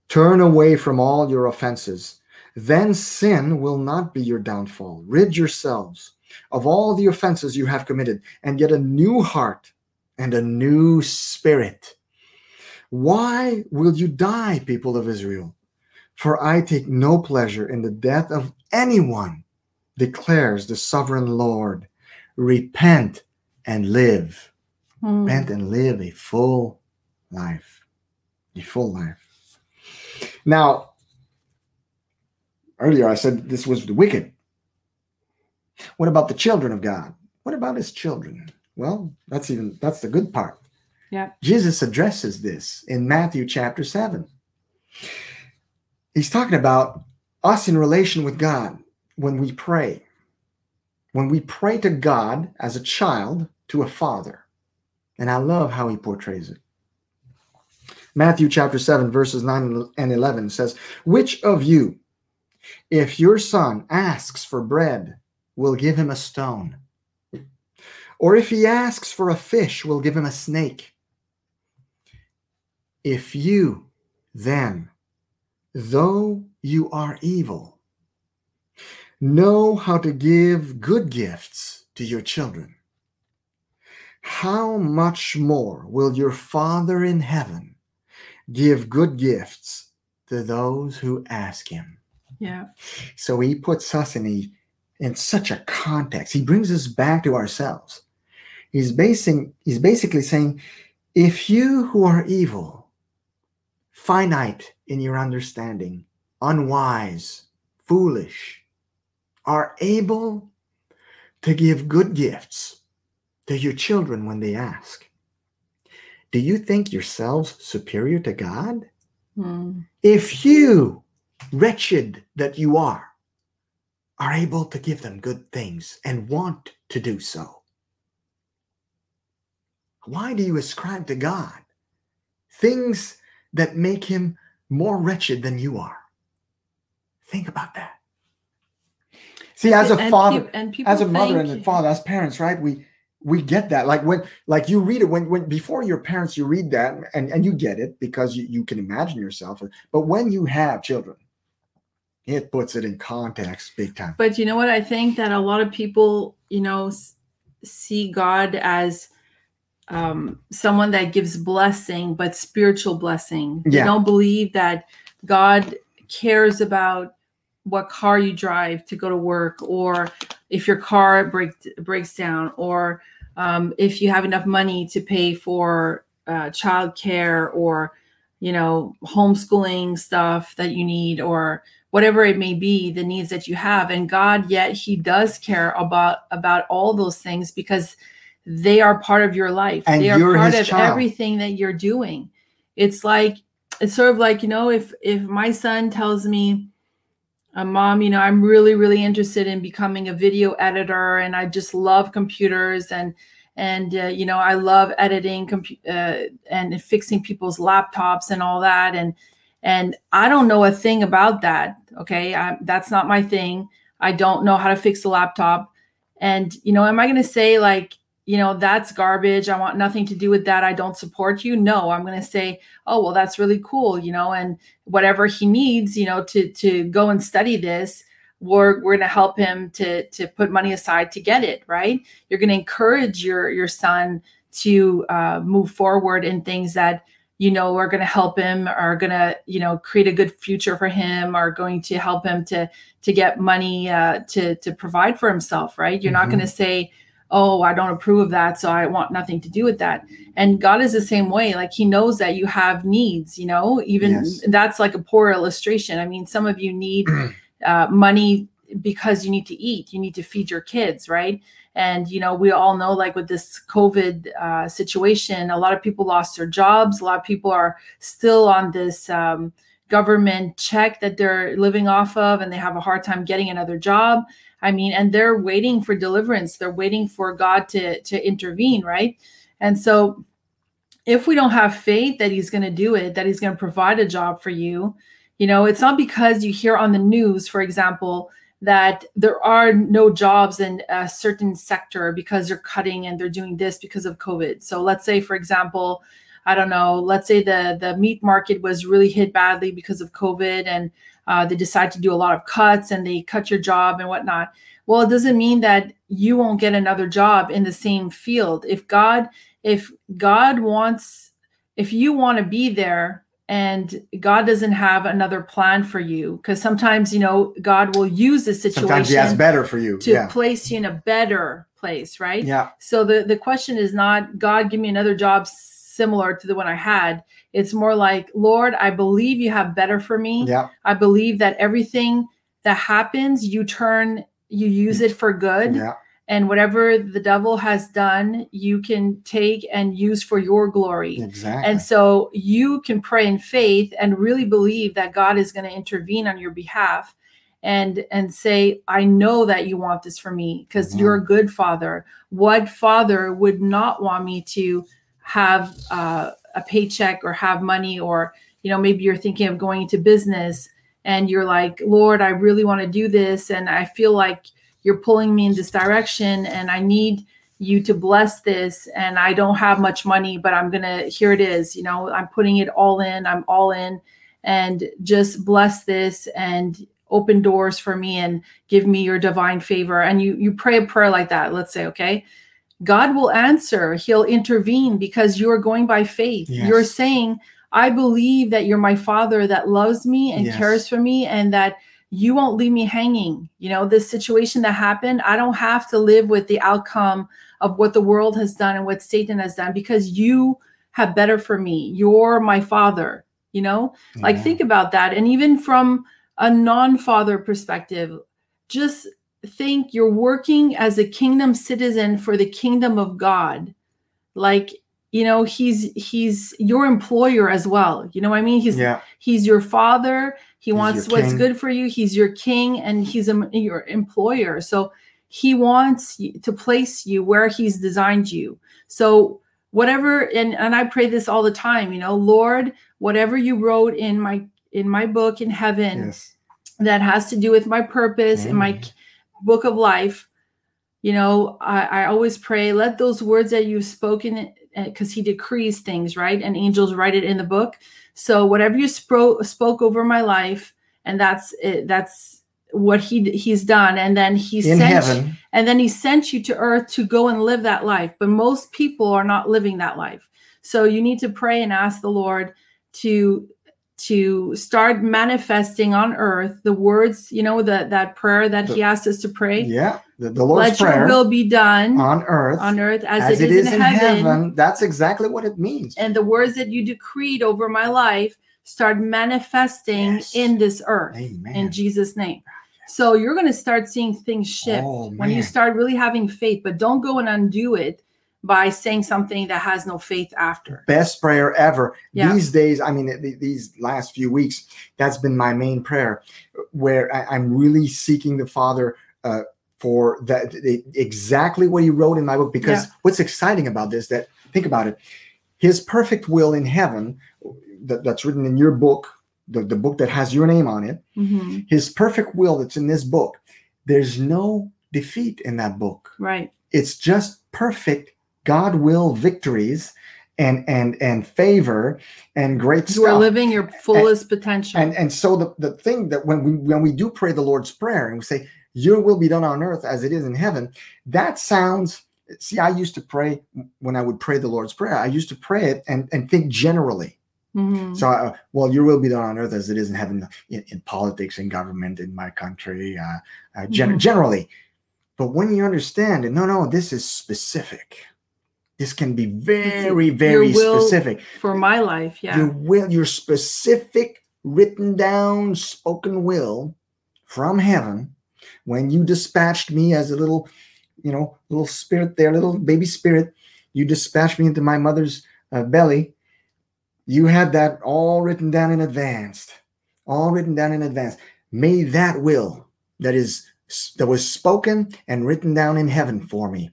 Turn away from all your offenses. Then sin will not be your downfall. Rid yourselves of all the offenses you have committed, and get a new heart and a new spirit. Why will you die, people of Israel? For I take no pleasure in the death of anyone, declares the sovereign Lord. Repent and live." Mm. Repent and live a full life. A full life. Now, earlier I said this was the wicked. What about the children of God? What about his children? Well, that's even that's the good part. Yeah. Jesus addresses this in Matthew chapter seven. He's talking about us in relation with God when we pray. When we pray to God as a child, to a father. And I love how he portrays it. Matthew chapter seven, verses nine and eleven says, "Which of you, if your son asks for bread, will give him a stone? Or if he asks for a fish, will give him a snake? If you then, though you are evil, know how to give good gifts to your children, how much more will your Father in heaven give good gifts to those who ask him?" Yeah. So he puts us in a, in such a context. He brings us back to ourselves. He's basing, he's basically saying, if you who are evil, finite in your understanding, unwise, foolish, are able to give good gifts to your children when they ask, do you think yourselves superior to God? Mm. If you, wretched that you are, are able to give them good things and want to do so, why do you ascribe to God things that make him more wretched than you are? Think about that. See, as a father, and as a mother and a father, as parents, right? We We get that. Like when, like you read it, when, when before your parents, you read that and, and you get it because you, you can imagine yourself. But when you have children, it puts it in context big time. But you know what? I think that a lot of people, you know, see God as um, someone that gives blessing, but spiritual blessing. Yeah. They don't believe that God cares about what car you drive to go to work, or if your car break, breaks down, or um, if you have enough money to pay for uh, childcare, or, you know, homeschooling stuff that you need, or whatever it may be, the needs that you have. And God, yet he does care about, about all those things, because they are part of your life. And they are part of child. Everything that you're doing. It's like, it's sort of like, you know, if, if my son tells me, Uh, Mom, you know, I'm really, really interested in becoming a video editor, and I just love computers, and, and uh, you know, I love editing compu- uh, and fixing people's laptops and all that. And, and I don't know a thing about that. Okay. I, that's not my thing. I don't know how to fix a laptop. And, you know, am I going to say like, you know, that's garbage, I want nothing to do with that, I don't support you? No, I'm going to say, oh, well, that's really cool, you know, and whatever he needs, you know, to to go and study this, we're, we're going to help him to to put money aside to get it, right? You're going to encourage your, your son to uh, move forward in things that, you know, are going to help him, are going to, you know, create a good future for him, are going to help him to to get money uh, to, to provide for himself, right? You're mm-hmm. not going to say, oh, I don't approve of that, so I want nothing to do with that. And God is the same way. Like he knows that you have needs, you know, even yes. That's like a poor illustration. I mean, some of you need uh, money because you need to eat, you need to feed your kids, right? And, you know, we all know, like with this COVID uh, situation, a lot of people lost their jobs. A lot of people are still on this um, government check that they're living off of, and they have a hard time getting another job. I mean, and they're waiting for deliverance. They're waiting for God to, to intervene, right? And so if we don't have faith that he's going to do it, that he's going to provide a job for you, you know, it's not because you hear on the news, for example, that there are no jobs in a certain sector because they're cutting and they're doing this because of COVID. So let's say, for example, I don't know, let's say the, the meat market was really hit badly because of COVID, and Uh, they decide to do a lot of cuts, and they cut your job and whatnot. Well, it doesn't mean that you won't get another job in the same field. If God, if God wants, if you want to be there, and God doesn't have another plan for you, because sometimes, you know, God will use the situation. Sometimes he has better for you. To yeah. place you in a better place, right? Yeah. So the, the question is not, God, give me another job similar to the one I had. It's more like, Lord, I believe you have better for me. Yeah. I believe that everything that happens, you turn, you use it for good. Yeah. And whatever the devil has done, you can take and use for your glory. Exactly. And so you can pray in faith and really believe that God is going to intervene on your behalf. and and say, I know that you want this for me because mm-hmm. you're a good father. What father would not want me to have uh, a paycheck or have money? Or, you know, maybe you're thinking of going into business and you're like, Lord, I really want to do this. And I feel like you're pulling me in this direction and I need you to bless this. And I don't have much money, but I'm going to, here it is, you know, I'm putting it all in, I'm all in, and just bless this and open doors for me and give me your divine favor. And you, you pray a prayer like that. Let's say, okay, God will answer. He'll intervene because you're going by faith. Yes. You're saying, I believe that you're my father that loves me and yes. cares for me, and that you won't leave me hanging. You know, this situation that happened, I don't have to live with the outcome of what the world has done and what Satan has done, because you have better for me. You're my father, you know, yeah. like think about that. And even from a non-father perspective, just think you're working as a kingdom citizen for the kingdom of God. Like, you know, he's, he's your employer as well. You know what I mean? He's, yeah. he's your father. He he's wants what's king. Good for you. He's your king, and he's a, your employer. So he wants to place you where he's designed you. So whatever, and, and I pray this all the time, you know, Lord, whatever you wrote in my, in my book in heaven yes. that has to do with my purpose mm. in my book of life, you know, I, I always pray, let those words that you've spoken, because he decrees things, right? And angels write it in the book. So whatever you spro- spoke over my life, and that's it, that's what he he's done. And then he in sent heaven. You, and then he sent you to earth to go and live that life. But most people are not living that life. So you need to pray and ask the Lord to to start manifesting on earth the words, you know, that that prayer that the, he asked us to pray. Yeah. The, the Lord's Let prayer will be done on earth, on earth as, as it, is it is in heaven. heaven. That's exactly what it means. And the words that you decreed over my life start manifesting yes. in this earth. Amen. In Jesus' name. So you're going to start seeing things shift oh, when you start really having faith, but don't go and undo it by saying something that has no faith after. Best prayer ever. Yeah. These days, I mean, these last few weeks, that's been my main prayer, where I, I'm really seeking the Father uh, for that exactly what he wrote in my book, because yeah. what's exciting about this, that think about it, his perfect will in heaven that, that's written in your book, the, the book that has your name on it, mm-hmm. his perfect will that's in this book, there's no defeat in that book. Right. It's just perfect God will victories and and and favor and great you stuff. You are living your fullest and, potential. And and so the, the thing that when we when we do pray the Lord's Prayer and we say, your will be done on earth as it is in heaven, that sounds, see, I used to pray, when I would pray the Lord's Prayer, I used to pray it and, and think generally. Mm-hmm. So, uh, well, your will be done on earth as it is in heaven, in, in politics, in government, in my country, uh, uh, gen- mm-hmm. generally. But when you understand it, no, no, this is specific. This can be very, very your will specific. For my life, yeah. Your will, your specific, written down, spoken will from heaven, when you dispatched me as a little, you know, little spirit there, little baby spirit, you dispatched me into my mother's uh, belly. You had that all written down in advance, all written down in advance. May that will that is that was spoken and written down in heaven for me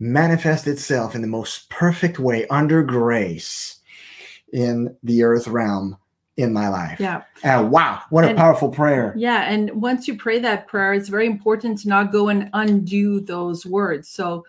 manifest itself in the most perfect way under grace in the earth realm in my life. Yeah. Uh, wow. What and, a powerful prayer. Yeah. And once you pray that prayer, it's very important to not go and undo those words. So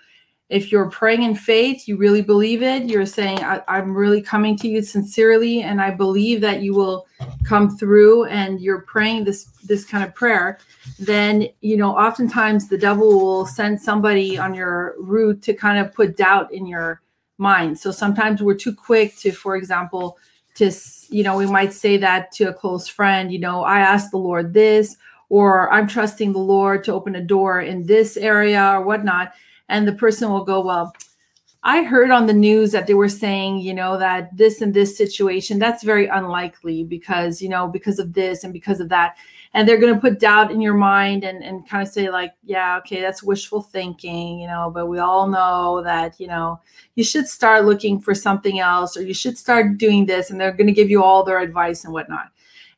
if you're praying in faith, you really believe it. You're saying, I, I'm really coming to you sincerely, and I believe that you will come through, and you're praying this, this kind of prayer, then, you know, oftentimes the devil will send somebody on your route to kind of put doubt in your mind. So sometimes we're too quick to, for example, to, you know, we might say that to a close friend, you know, I asked the Lord this, or I'm trusting the Lord to open a door in this area or whatnot. And the person will go, well, I heard on the news that they were saying, you know, that this and this situation, that's very unlikely because, you know, because of this and because of that. And they're going to put doubt in your mind and, and kind of say like, yeah, okay, that's wishful thinking, you know, but we all know that, you know, you should start looking for something else or you should start doing this. And they're going to give you all their advice and whatnot.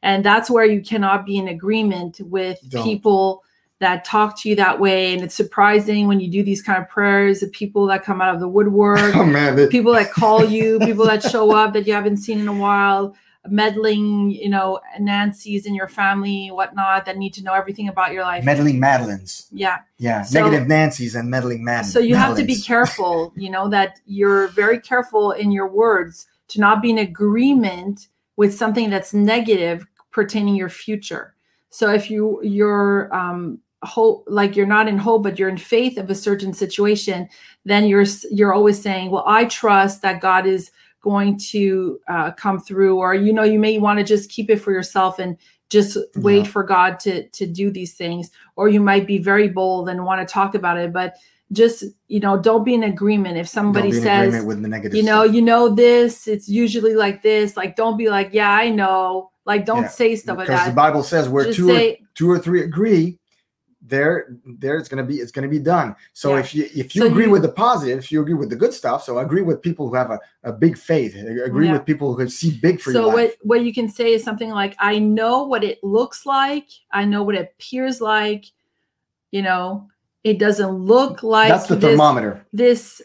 And that's where you cannot be in agreement with Don't. people that talk to you that way. And it's surprising when you do these kind of prayers, the people that come out of the woodwork, oh, man, that- people that call you, people that show up that you haven't seen in a while, meddling, you know, Nancy's in your family, whatnot, that need to know everything about your life. Meddling Madelines. Yeah. Yeah. So, negative Nancy's and meddling Madelines. So you Madelines. have to be careful, you know, that you're very careful in your words to not be in agreement with something that's negative pertaining your future. So if you, you're, um, hope, like you're not in hope, but you're in faith of a certain situation, then you're, you're always saying, well, I trust that God is going to uh, come through, or, you know, you may want to just keep it for yourself and just wait yeah. for God to, to do these things. Or you might be very bold and want to talk about it, but just, you know, don't be in agreement. If somebody says, with the negative you know, stuff. you know, this, it's usually like this, like, don't be like, yeah, I know. Like, don't yeah. say stuff like that. Because the Bible says where just two say, or two or three agree, there, there it's going to be, it's going to be done. So yeah. if you, if you so agree you, with the positive, if you agree with the good stuff, so agree with people who have a, a big faith, agree yeah. with people who see big for so your life. So what, what you can say is something like, I know what it looks like. I know what it appears like, you know, it doesn't look like that's the this, thermometer. This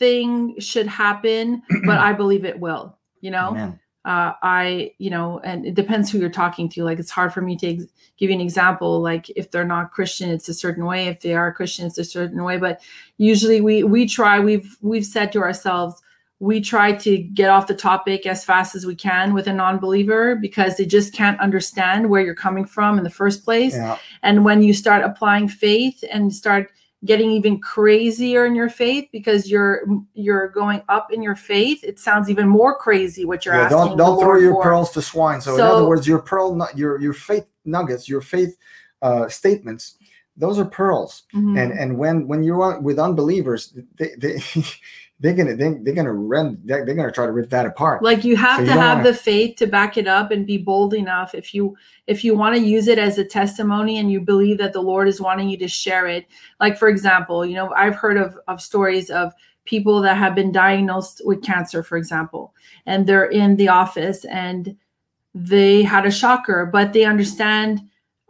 thing should happen, but I believe it will, you know? Amen. Uh, I, you know, and it depends who you're talking to. Like, it's hard for me to ex- give you an example. Like, if they're not Christian, it's a certain way. If they are Christian, it's a certain way. But usually we, we try, we've, we've said to ourselves, we try to get off the topic as fast as we can with a non-believer because they just can't understand where you're coming from in the first place. Yeah. And when you start applying faith and start getting even crazier in your faith because you're you're going up in your faith, it sounds even more crazy what you're yeah, asking. Don't don't throw your for. pearls to swine. So, so in other words, your pearl, your your faith nuggets, your faith uh, statements, those are pearls. Mm-hmm. And and when when you're with unbelievers, they they they're gonna they, they're gonna rend they're, they're gonna try to rip that apart. Like you have so to you have wanna... the faith to back it up and be bold enough if you if you want to use it as a testimony and you believe that the Lord is wanting you to share it. Like, for example, you know, I've heard of of stories of people that have been diagnosed with cancer, for example, and they're in the office and they had a shocker, but they understand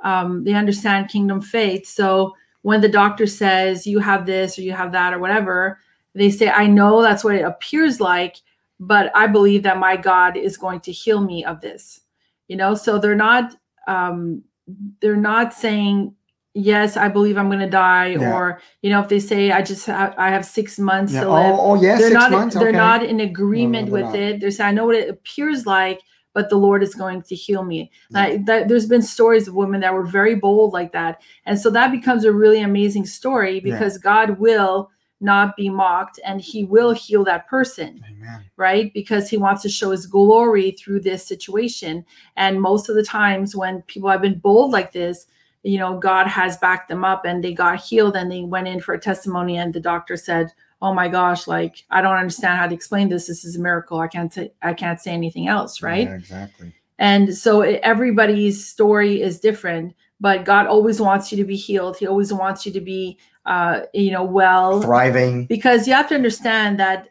um, they understand kingdom faith. So when the doctor says you have this or you have that or whatever, they say, I know that's what it appears like, but I believe that my God is going to heal me of this, you know? So they're not, um, they're not saying, yes, I believe I'm going to die. Yeah. Or, you know, if they say, I just, have, I have six months yeah. to live. Oh, oh yes, they're six not, months. They're okay. not in agreement no, no, with not. it. They're saying, I know what it appears like, but the Lord is going to heal me. Yeah. I, that, there's been stories of women that were very bold like that. And so that becomes a really amazing story because yeah. God will not be mocked and he will heal that person. Amen. Right? Because he wants to show his glory through this situation. And most of the times when people have been bold like this, you know, God has backed them up and they got healed and they went in for a testimony and the doctor said, oh my gosh, like, I don't understand how to explain this. This is a miracle. I can't say, I can't say anything else. Right? Yeah, exactly. And so everybody's story is different, but God always wants you to be healed. He always wants you to be Uh, you know, well, thriving, because you have to understand that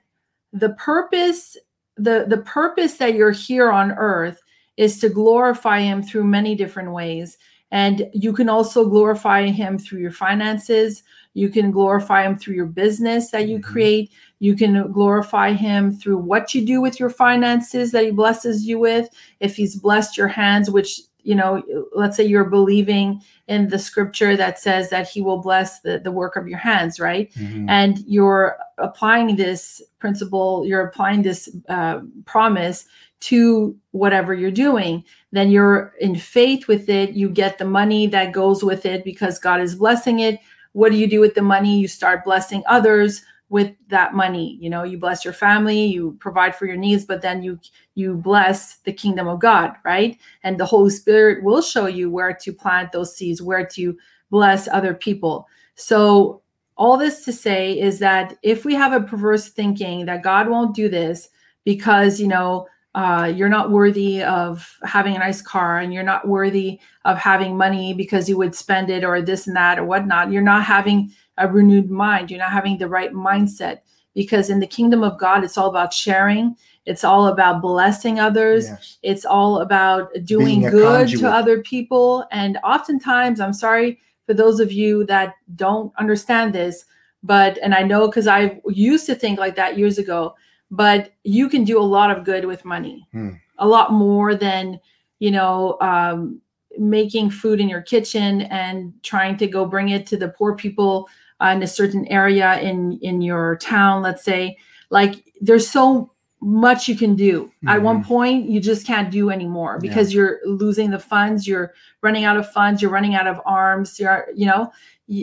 the purpose, the, the purpose that you're here on earth is to glorify him through many different ways. And you can also glorify him through your finances. You can glorify him through your business that you mm-hmm. create. You can glorify him through what you do with your finances that he blesses you with. If he's blessed your hands, which you know, let's say you're believing in the scripture that says that he will bless the, the work of your hands, right? Mm-hmm. And you're applying this principle, you're applying this uh, promise to whatever you're doing, then you're in faith with it. You get the money that goes with it because God is blessing it. What do you do with the money? You start blessing others with that money. You know, you bless your family, you provide for your needs, but then you you bless the kingdom of God, right? And the Holy Spirit will show you where to plant those seeds, where to bless other people. So All this to say is that if we have a perverse thinking that God won't do this because, you know, uh, you're not worthy of having a nice car and you're not worthy of having money because you would spend it or this and that or whatnot, you're not having a renewed mind. You're not having the right mindset, because in the kingdom of God, it's all about sharing. It's all about blessing others. Yes. It's all about doing good conduit to other people. And oftentimes, I'm sorry for those of you that don't understand this, but, and I know because I used to think like that years ago, but you can do a lot of good with money, hmm. a lot more than, you know, um, making food in your kitchen and trying to go bring it to the poor people uh, in a certain area in, in your town, let's say. Like, there's so much you can do. Mm-hmm. At one point, you just can't do anymore because yeah. you're losing the funds, you're running out of funds, you're running out of arms, you're, you know,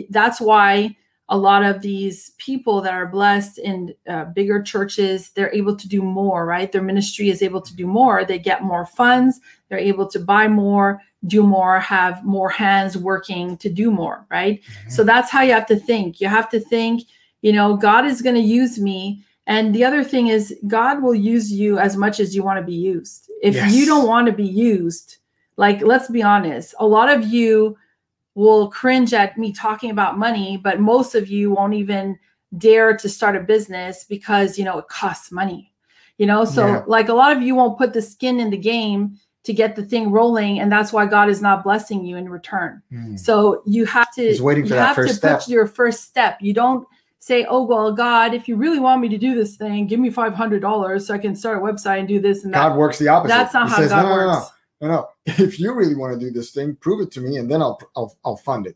that's why a lot of these people that are blessed in uh, bigger churches, they're able to do more, right? Their ministry is able to do more. They get more funds. They're able to buy more, do more, have more hands working to do more, right? Mm-hmm. So that's how you have to think. You have to think, you know, God is going to use me. And the other thing is, God will use you as much as you want to be used. If yes. you don't want to be used, like, let's be honest, a lot of you will cringe at me talking about money, but most of you won't even dare to start a business because, you know, it costs money, you know? So yeah. like a lot of you won't put the skin in the game to get the thing rolling. And that's why God is not blessing you in return. Mm. So you have to, He's waiting for you that have first to step. Put your first step. You don't say, oh, well, God, if you really want me to do this thing, give me five hundred dollars so I can start a website and do this. And God that. works the opposite. That's not he how says, God no, no, no. works. No, no. If you really want to do this thing, prove it to me, and then I'll I'll, I'll fund it.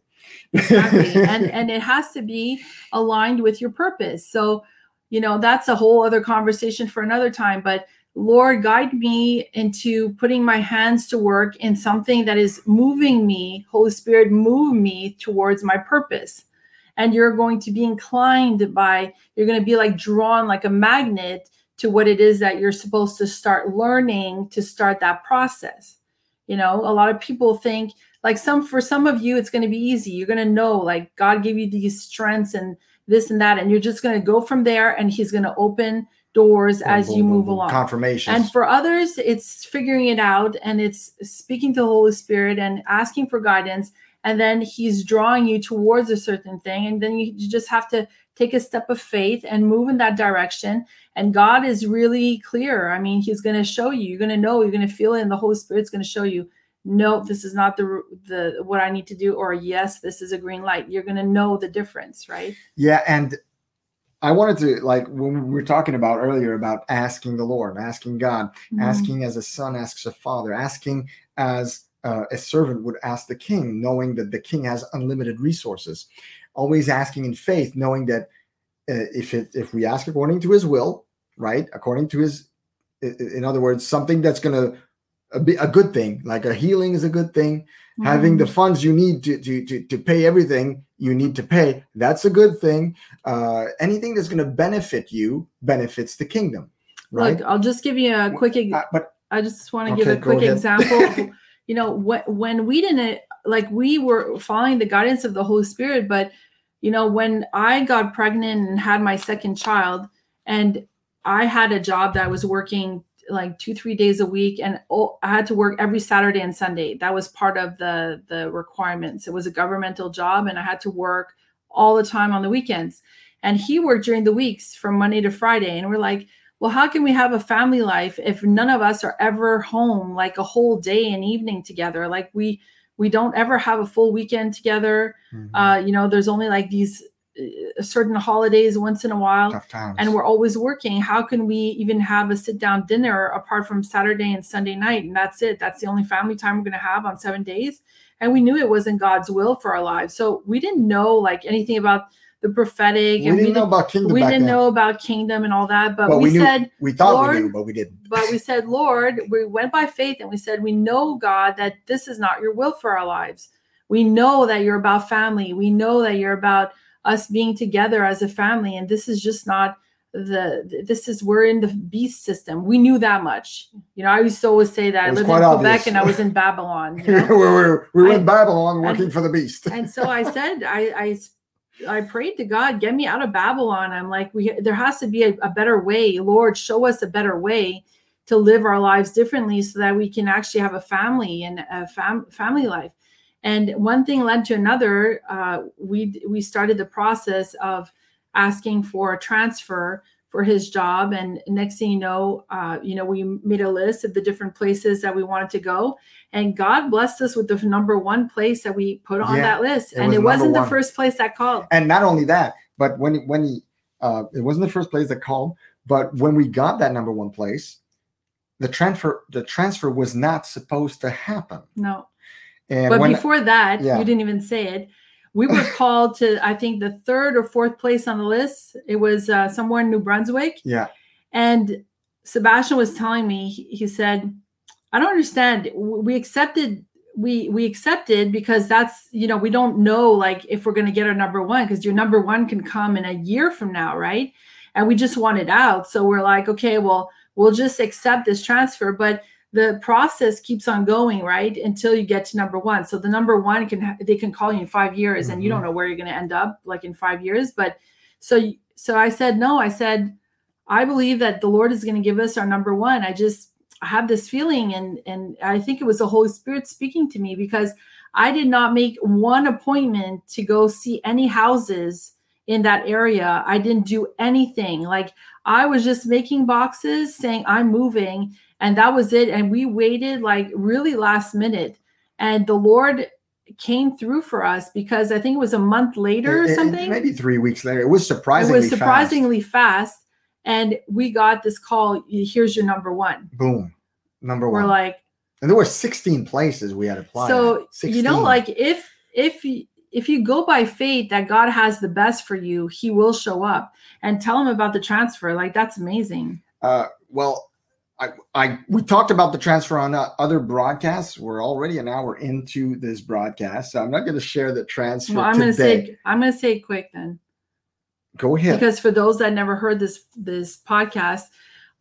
Exactly, and and it has to be aligned with your purpose. So, you know, that's a whole other conversation for another time. But Lord, guide me into putting my hands to work in something that is moving me. Holy Spirit, move me towards my purpose. And you're going to be inclined by, you're going to be like drawn like a magnet to what it is that you're supposed to start learning to start that process. You know, a lot of people think like some, for some of you, it's going to be easy. You're going to know, like, God gave you these strengths and this and that, and you're just going to go from there, and He's going to open doors boom, as boom, you move boom, along. Confirmations. And for others, it's figuring it out, and it's speaking to the Holy Spirit and asking for guidance. And then He's drawing you towards a certain thing. And then you, you just have to take a step of faith and move in that direction. And God is really clear. I mean, He's going to show you. You're going to know. You're going to feel it. And the Holy Spirit's going to show you, no, this is not the the what I need to do. Or yes, this is a green light. You're going to know the difference, right? Yeah. And I wanted to, like, when we were talking about earlier about asking the Lord, asking God, mm-hmm. asking as a son asks a father, asking as uh, a servant would ask the king, knowing that the king has unlimited resources. Always asking in faith, knowing that uh, if it, if we ask according to His will, right, according to His, in other words, something that's going to be a good thing, like a healing is a good thing. Mm-hmm. Having the funds you need to, to to to pay everything you need to pay, that's a good thing. Uh, anything that's going to benefit you benefits the kingdom, right? Look, I'll just give you a quick. Ex- uh, but I just want to okay, give a quick ahead. example. You know, wh- when we didn't like, we were following the guidance of the Holy Spirit, but you know, when I got pregnant and had my second child, and I had a job that I was working like two, three days a week, and all, I had to work every Saturday and Sunday. That was part of the, the requirements. It was a governmental job, and I had to work all the time on the weekends. And he worked during the weeks from Monday to Friday. And we're like, well, how can we have a family life if none of us are ever home, like a whole day and evening together? Like we We don't ever have a full weekend together. Mm-hmm. Uh, you know, there's only like these uh, certain holidays once in a while, and we're always working. How can we even have a sit down dinner apart from Saturday and Sunday night? And that's it. That's the only family time we're going to have on seven days. And we knew it wasn't God's will for our lives. So we didn't know like anything about the prophetic. We and didn't we know didn't, about kingdom. We didn't then. know about kingdom and all that, but well, we, we knew, said, we thought Lord, we knew, but we didn't. But we said, Lord, we went by faith and we said, we know, God, that this is not your will for our lives. We know that you're about family. We know that you're about us being together as a family. And this is just not the, this is, we're in the beast system. We knew that much. You know, I used to always say that I lived in Quebec obvious. and I was in Babylon. You know? we were, we were I, in Babylon working and, for the beast. And so I said, I, I I prayed to God, get me out of Babylon. I'm like, we there has to be a, a better way. Lord, show us a better way to live our lives differently so that we can actually have a family and a fam- family life. And one thing led to another. Uh, we we started the process of asking for a transfer for his job. And next thing you know, uh, you know, we made a list of the different places that we wanted to go. And God blessed us with the number one place that we put on yeah, that list. And it wasn't the first place that called. And not only that, but when when he, uh, it wasn't the first place that called, but when we got that number one place, the transfer the transfer was not supposed to happen. No. And but when, before that, yeah. you didn't even say it. We were called to, I think, the third or fourth place on the list. It was uh, somewhere in New Brunswick. Yeah. And Sebastian was telling me, he, he said, I don't understand. We accepted, we we accepted because that's, you know, we don't know, like, if we're going to get our number one, because your number one can come in a year from now, right? And we just want it out. So we're like, okay, well, we'll just accept this transfer. But the process keeps on going, right, until you get to number one. So the number one can ha- they can call you in five years, mm-hmm. and you don't know where you're going to end up, like in five years. But so so I said no. I said I believe that the Lord is going to give us our number one. I just I have this feeling, and and I think it was the Holy Spirit speaking to me, because I did not make one appointment to go see any houses in that area. I didn't do anything. Like, I was just making boxes, saying I'm moving. And that was it. And we waited like really last minute. And the Lord came through for us, because I think it was a month later it, or something. It, maybe three weeks later. It was surprisingly fast. It was surprisingly fast. fast. And we got this call. Here's your number one. Boom. Number one. We're like. And there were sixteen places we had applied. So, sixteen. You know, like if if if you go by faith that God has the best for you, he will show up. And tell him about the transfer. Like, that's amazing. Uh, well. I, I we talked about the transfer on uh, other broadcasts. We're already an hour into this broadcast, so I'm not going to share the transfer well, I'm today. Gonna say, I'm going to say it quick then. Go ahead. Because for those that never heard this this podcast,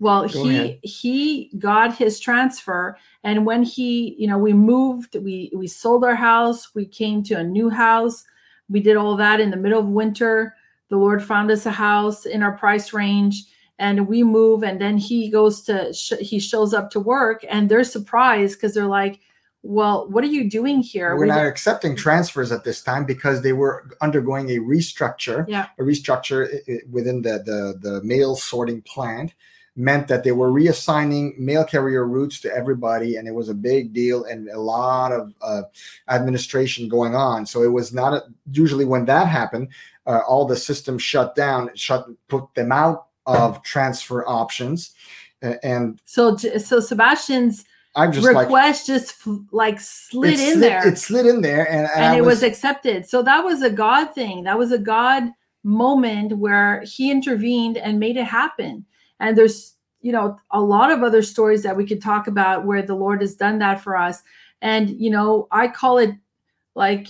well, Go he ahead. he got his transfer, and when he, you know, we moved, we we sold our house, we came to a new house, we did all that in the middle of winter. The Lord found us a house in our price range. And we move, and then he goes to, sh- he shows up to work, and they're surprised because they're like, well, what are you doing here? We're we not don't- accepting transfers at this time, because they were undergoing a restructure. Yeah. A restructure it, it, within the, the, the mail sorting plant meant that they were reassigning mail carrier routes to everybody, and it was a big deal and a lot of uh, administration going on. So it was not, a, usually when that happened, uh, all the systems shut down, shut put them out of transfer options, uh, and so so Sebastian's I'm just request like, just like slid in slid, there. It slid in there, and, and, and it was, was accepted. So that was a God thing. That was a God moment where he intervened and made it happen. And there's, you know, a lot of other stories that we could talk about where the Lord has done that for us. And, you know, I call it like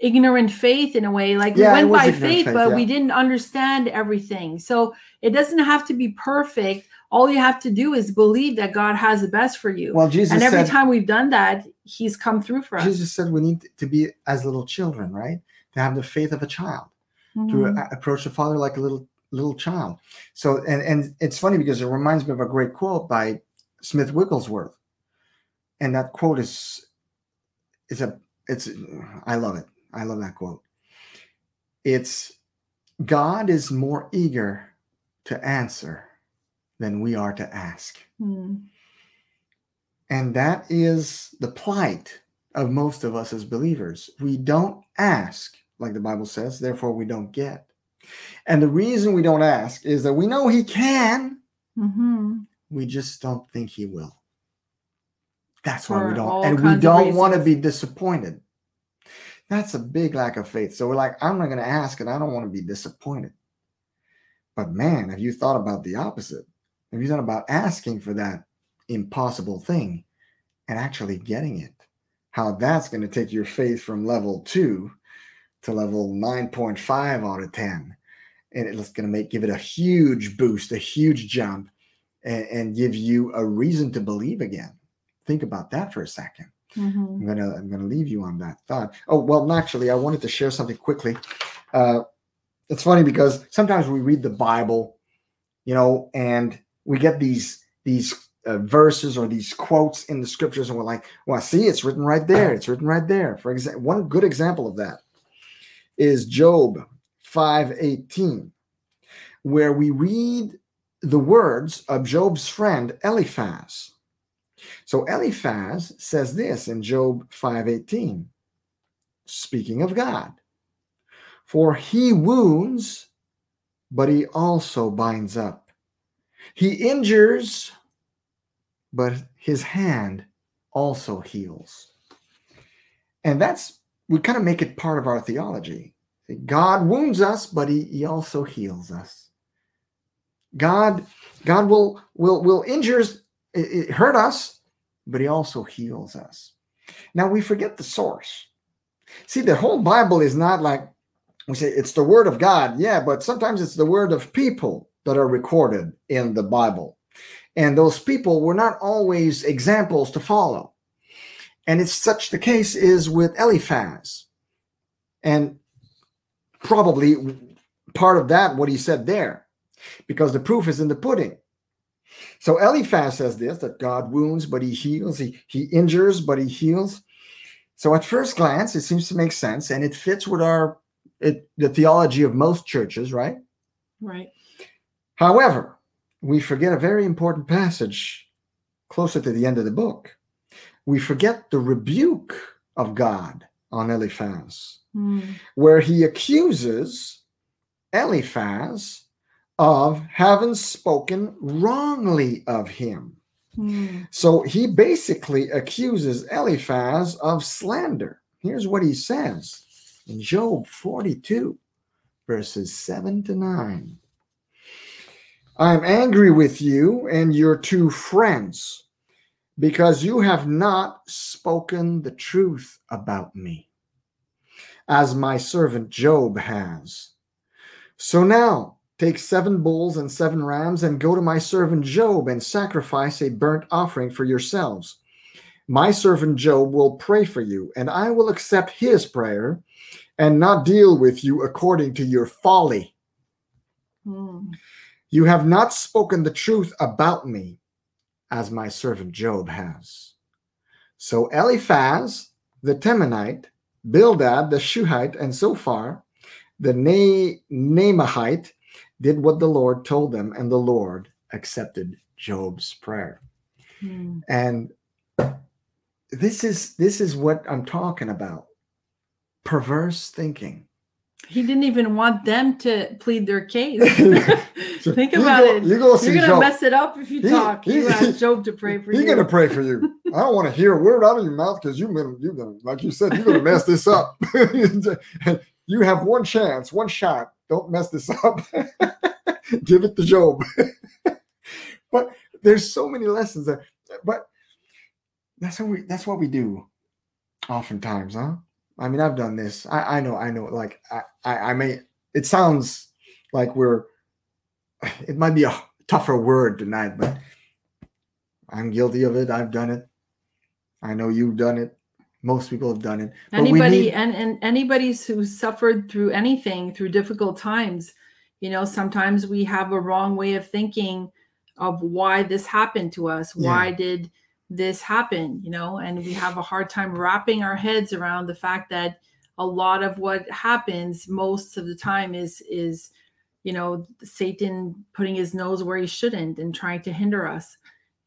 ignorant faith in a way, like yeah, we went by faith, faith but yeah. we didn't understand everything. So it doesn't have to be perfect. All you have to do is believe that God has the best for you. Well, Jesus and every said, time we've done that, he's come through for us. Jesus said we need to be as little children, right? To have the faith of a child, mm-hmm. to approach the Father like a little little child. So, and, and it's funny because it reminds me of a great quote by Smith Wigglesworth. And that quote is, is a, it's, I love it. I love that quote. It's, God is more eager to answer than we are to ask. Mm. And that is the plight of most of us as believers. We don't ask, like the Bible says, therefore we don't get. And the reason we don't ask is that we know he can. Mm-hmm. We just don't think he will. That's why we don't. And we don't want to be disappointed. That's a big lack of faith. So we're like, I'm not going to ask, and I don't want to be disappointed. But man, have you thought about the opposite? Have you thought about asking for that impossible thing and actually getting it? How that's going to take your faith from level two to level nine point five out of ten. And it's going to make give it a huge boost, a huge jump, and, and give you a reason to believe again. Think about that for a second. Mm-hmm. I'm gonna I'm gonna leave you on that thought. Oh well, naturally, I wanted to share something quickly Uh, it's funny because sometimes we read the Bible, you know, and we get these these uh, verses or these quotes in the scriptures, and we're like, well, see, it's written right there. It's written right there. For example, one good example of that is Job five eighteen, where we read the words of Job's friend Eliphaz. So Eliphaz says this in Job five eighteen, speaking of God, "For he wounds, but he also binds up. He injures, but his hand also heals." And that's, we kind of make it part of our theology. God wounds us, but he, he also heals us. God, God will, will, will injure us, it hurt us, but he also heals us. Now, we forget the source. See, the whole Bible is not like, we say it's the word of God. Yeah, but sometimes it's the word of people that are recorded in the Bible. And those people were not always examples to follow. And it's such the case is with Eliphaz. And probably part of that, what he said there, because the proof is in the pudding. So Eliphaz says this, that God wounds, but he heals. He, he injures, but he heals. So at first glance, it seems to make sense, and it fits with our it, the theology of most churches, right? Right. However, we forget a very important passage closer to the end of the book. We forget the rebuke of God on Eliphaz, mm. where he accuses Eliphaz of having spoken wrongly of him. Mm. So he basically accuses Eliphaz of slander. Here's what he says in Job forty-two, verses seven to nine. "I am angry with you and your two friends because you have not spoken the truth about me, as my servant Job has. So now, take seven bulls and seven rams and go to my servant Job and sacrifice a burnt offering for yourselves. My servant Job will pray for you, and I will accept his prayer and not deal with you according to your folly. Mm. You have not spoken the truth about me, as my servant Job has." So Eliphaz the Temanite, Bildad the Shuhite, and Zophar the Naamahite did what the Lord told them, and the Lord accepted Job's prayer. Mm. And this is this is what I'm talking about. Perverse thinking. He didn't even want them to plead their case. So Think about go, it. You go You're going to mess it up if you he, talk. He, you ask Job to pray for he you. He's going to pray for you. I don't want to hear a word out of your mouth because you're going to, like you said, you're going to mess this up. You have one chance, one shot. Don't mess this up. Give it to Job. But there's so many lessons there. But that's what we that's what we do oftentimes, huh? I mean, I've done this. I, I know, I know. Like I, I I may it sounds like we're it might be a tougher word tonight, but I'm guilty of it. I've done it. I know you've done it. Most people have done it. Anybody need... and, and anybody who's suffered through anything, through difficult times, you know, sometimes we have a wrong way of thinking of why this happened to us. Yeah. Why did this happen? You know, and we have a hard time wrapping our heads around the fact that a lot of what happens most of the time is, is, you know, Satan putting his nose where he shouldn't and trying to hinder us.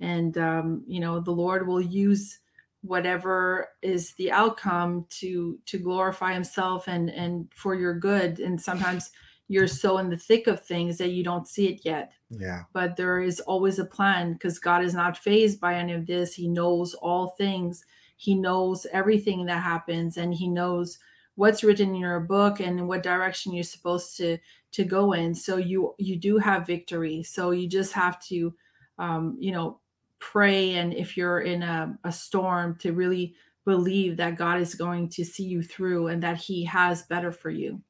And, um, you know, the Lord will use whatever is the outcome to to glorify himself and and for your good. And sometimes you're so in the thick of things that you don't see it yet. Yeah. But there is always a plan, because God is not fazed by any of this. He knows all things. He knows everything that happens, and he knows what's written in your book and what direction you're supposed to to go in. So you you do have victory. So you just have to um you know pray, and if you're in a, a storm, to really believe that God is going to see you through and that he has better for you.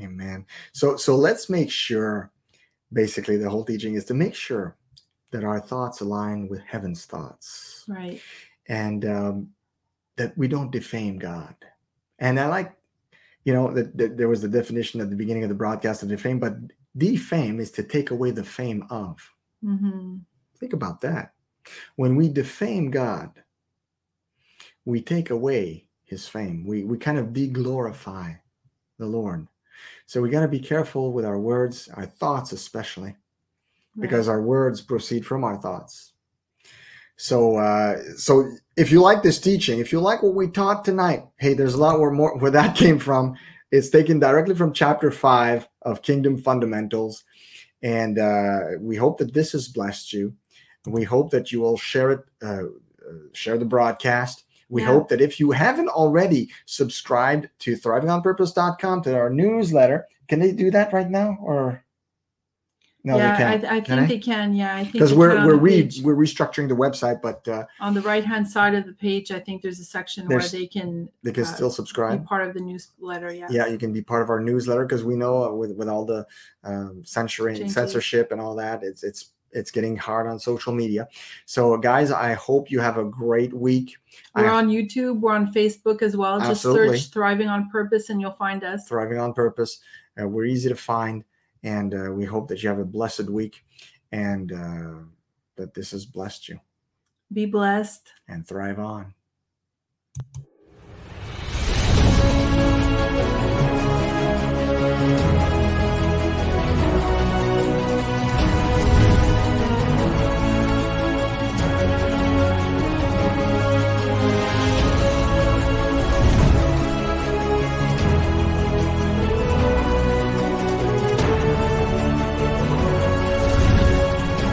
Amen. So so let's make sure, basically the whole teaching is to make sure that our thoughts align with heaven's thoughts. Right. And um, that we don't defame God. And I like You know, the, the, there was the definition at the beginning of the broadcast of defame, but defame is to take away the fame of. Mm-hmm. Think about that. When we defame God, we take away his fame. We we kind of de-glorify the Lord. So we got to be careful with our words, our thoughts especially, right, because our words proceed from our thoughts. So uh, so if you like this teaching, if you like what we taught tonight, hey, there's a lot where, more, where that came from. It's taken directly from chapter five of Kingdom Fundamentals. And uh, we hope that this has blessed you. We hope that you will share it, uh, share the broadcast. We yeah. hope that if you haven't already subscribed to thriving on purpose dot com to our newsletter, can they do that right now? Or no, yeah, they can't. I, I can think I? they can. Yeah, I think because we're we're re- we're restructuring the website, but uh, on the right hand side of the page, I think there's a section there's, where they can they can uh, still subscribe. Be part of the newsletter. Yeah. Yeah, you can be part of our newsletter because we know with with all the um, censoring, censorship, and all that, it's it's. It's getting hard on social media. So, guys, I hope you have a great week. We're I, on YouTube. We're on Facebook as well. Absolutely. Just search Thriving on Purpose and you'll find us. Thriving on Purpose. Uh, we're easy to find. And uh, we hope that you have a blessed week and uh, that this has blessed you. Be blessed. And thrive on.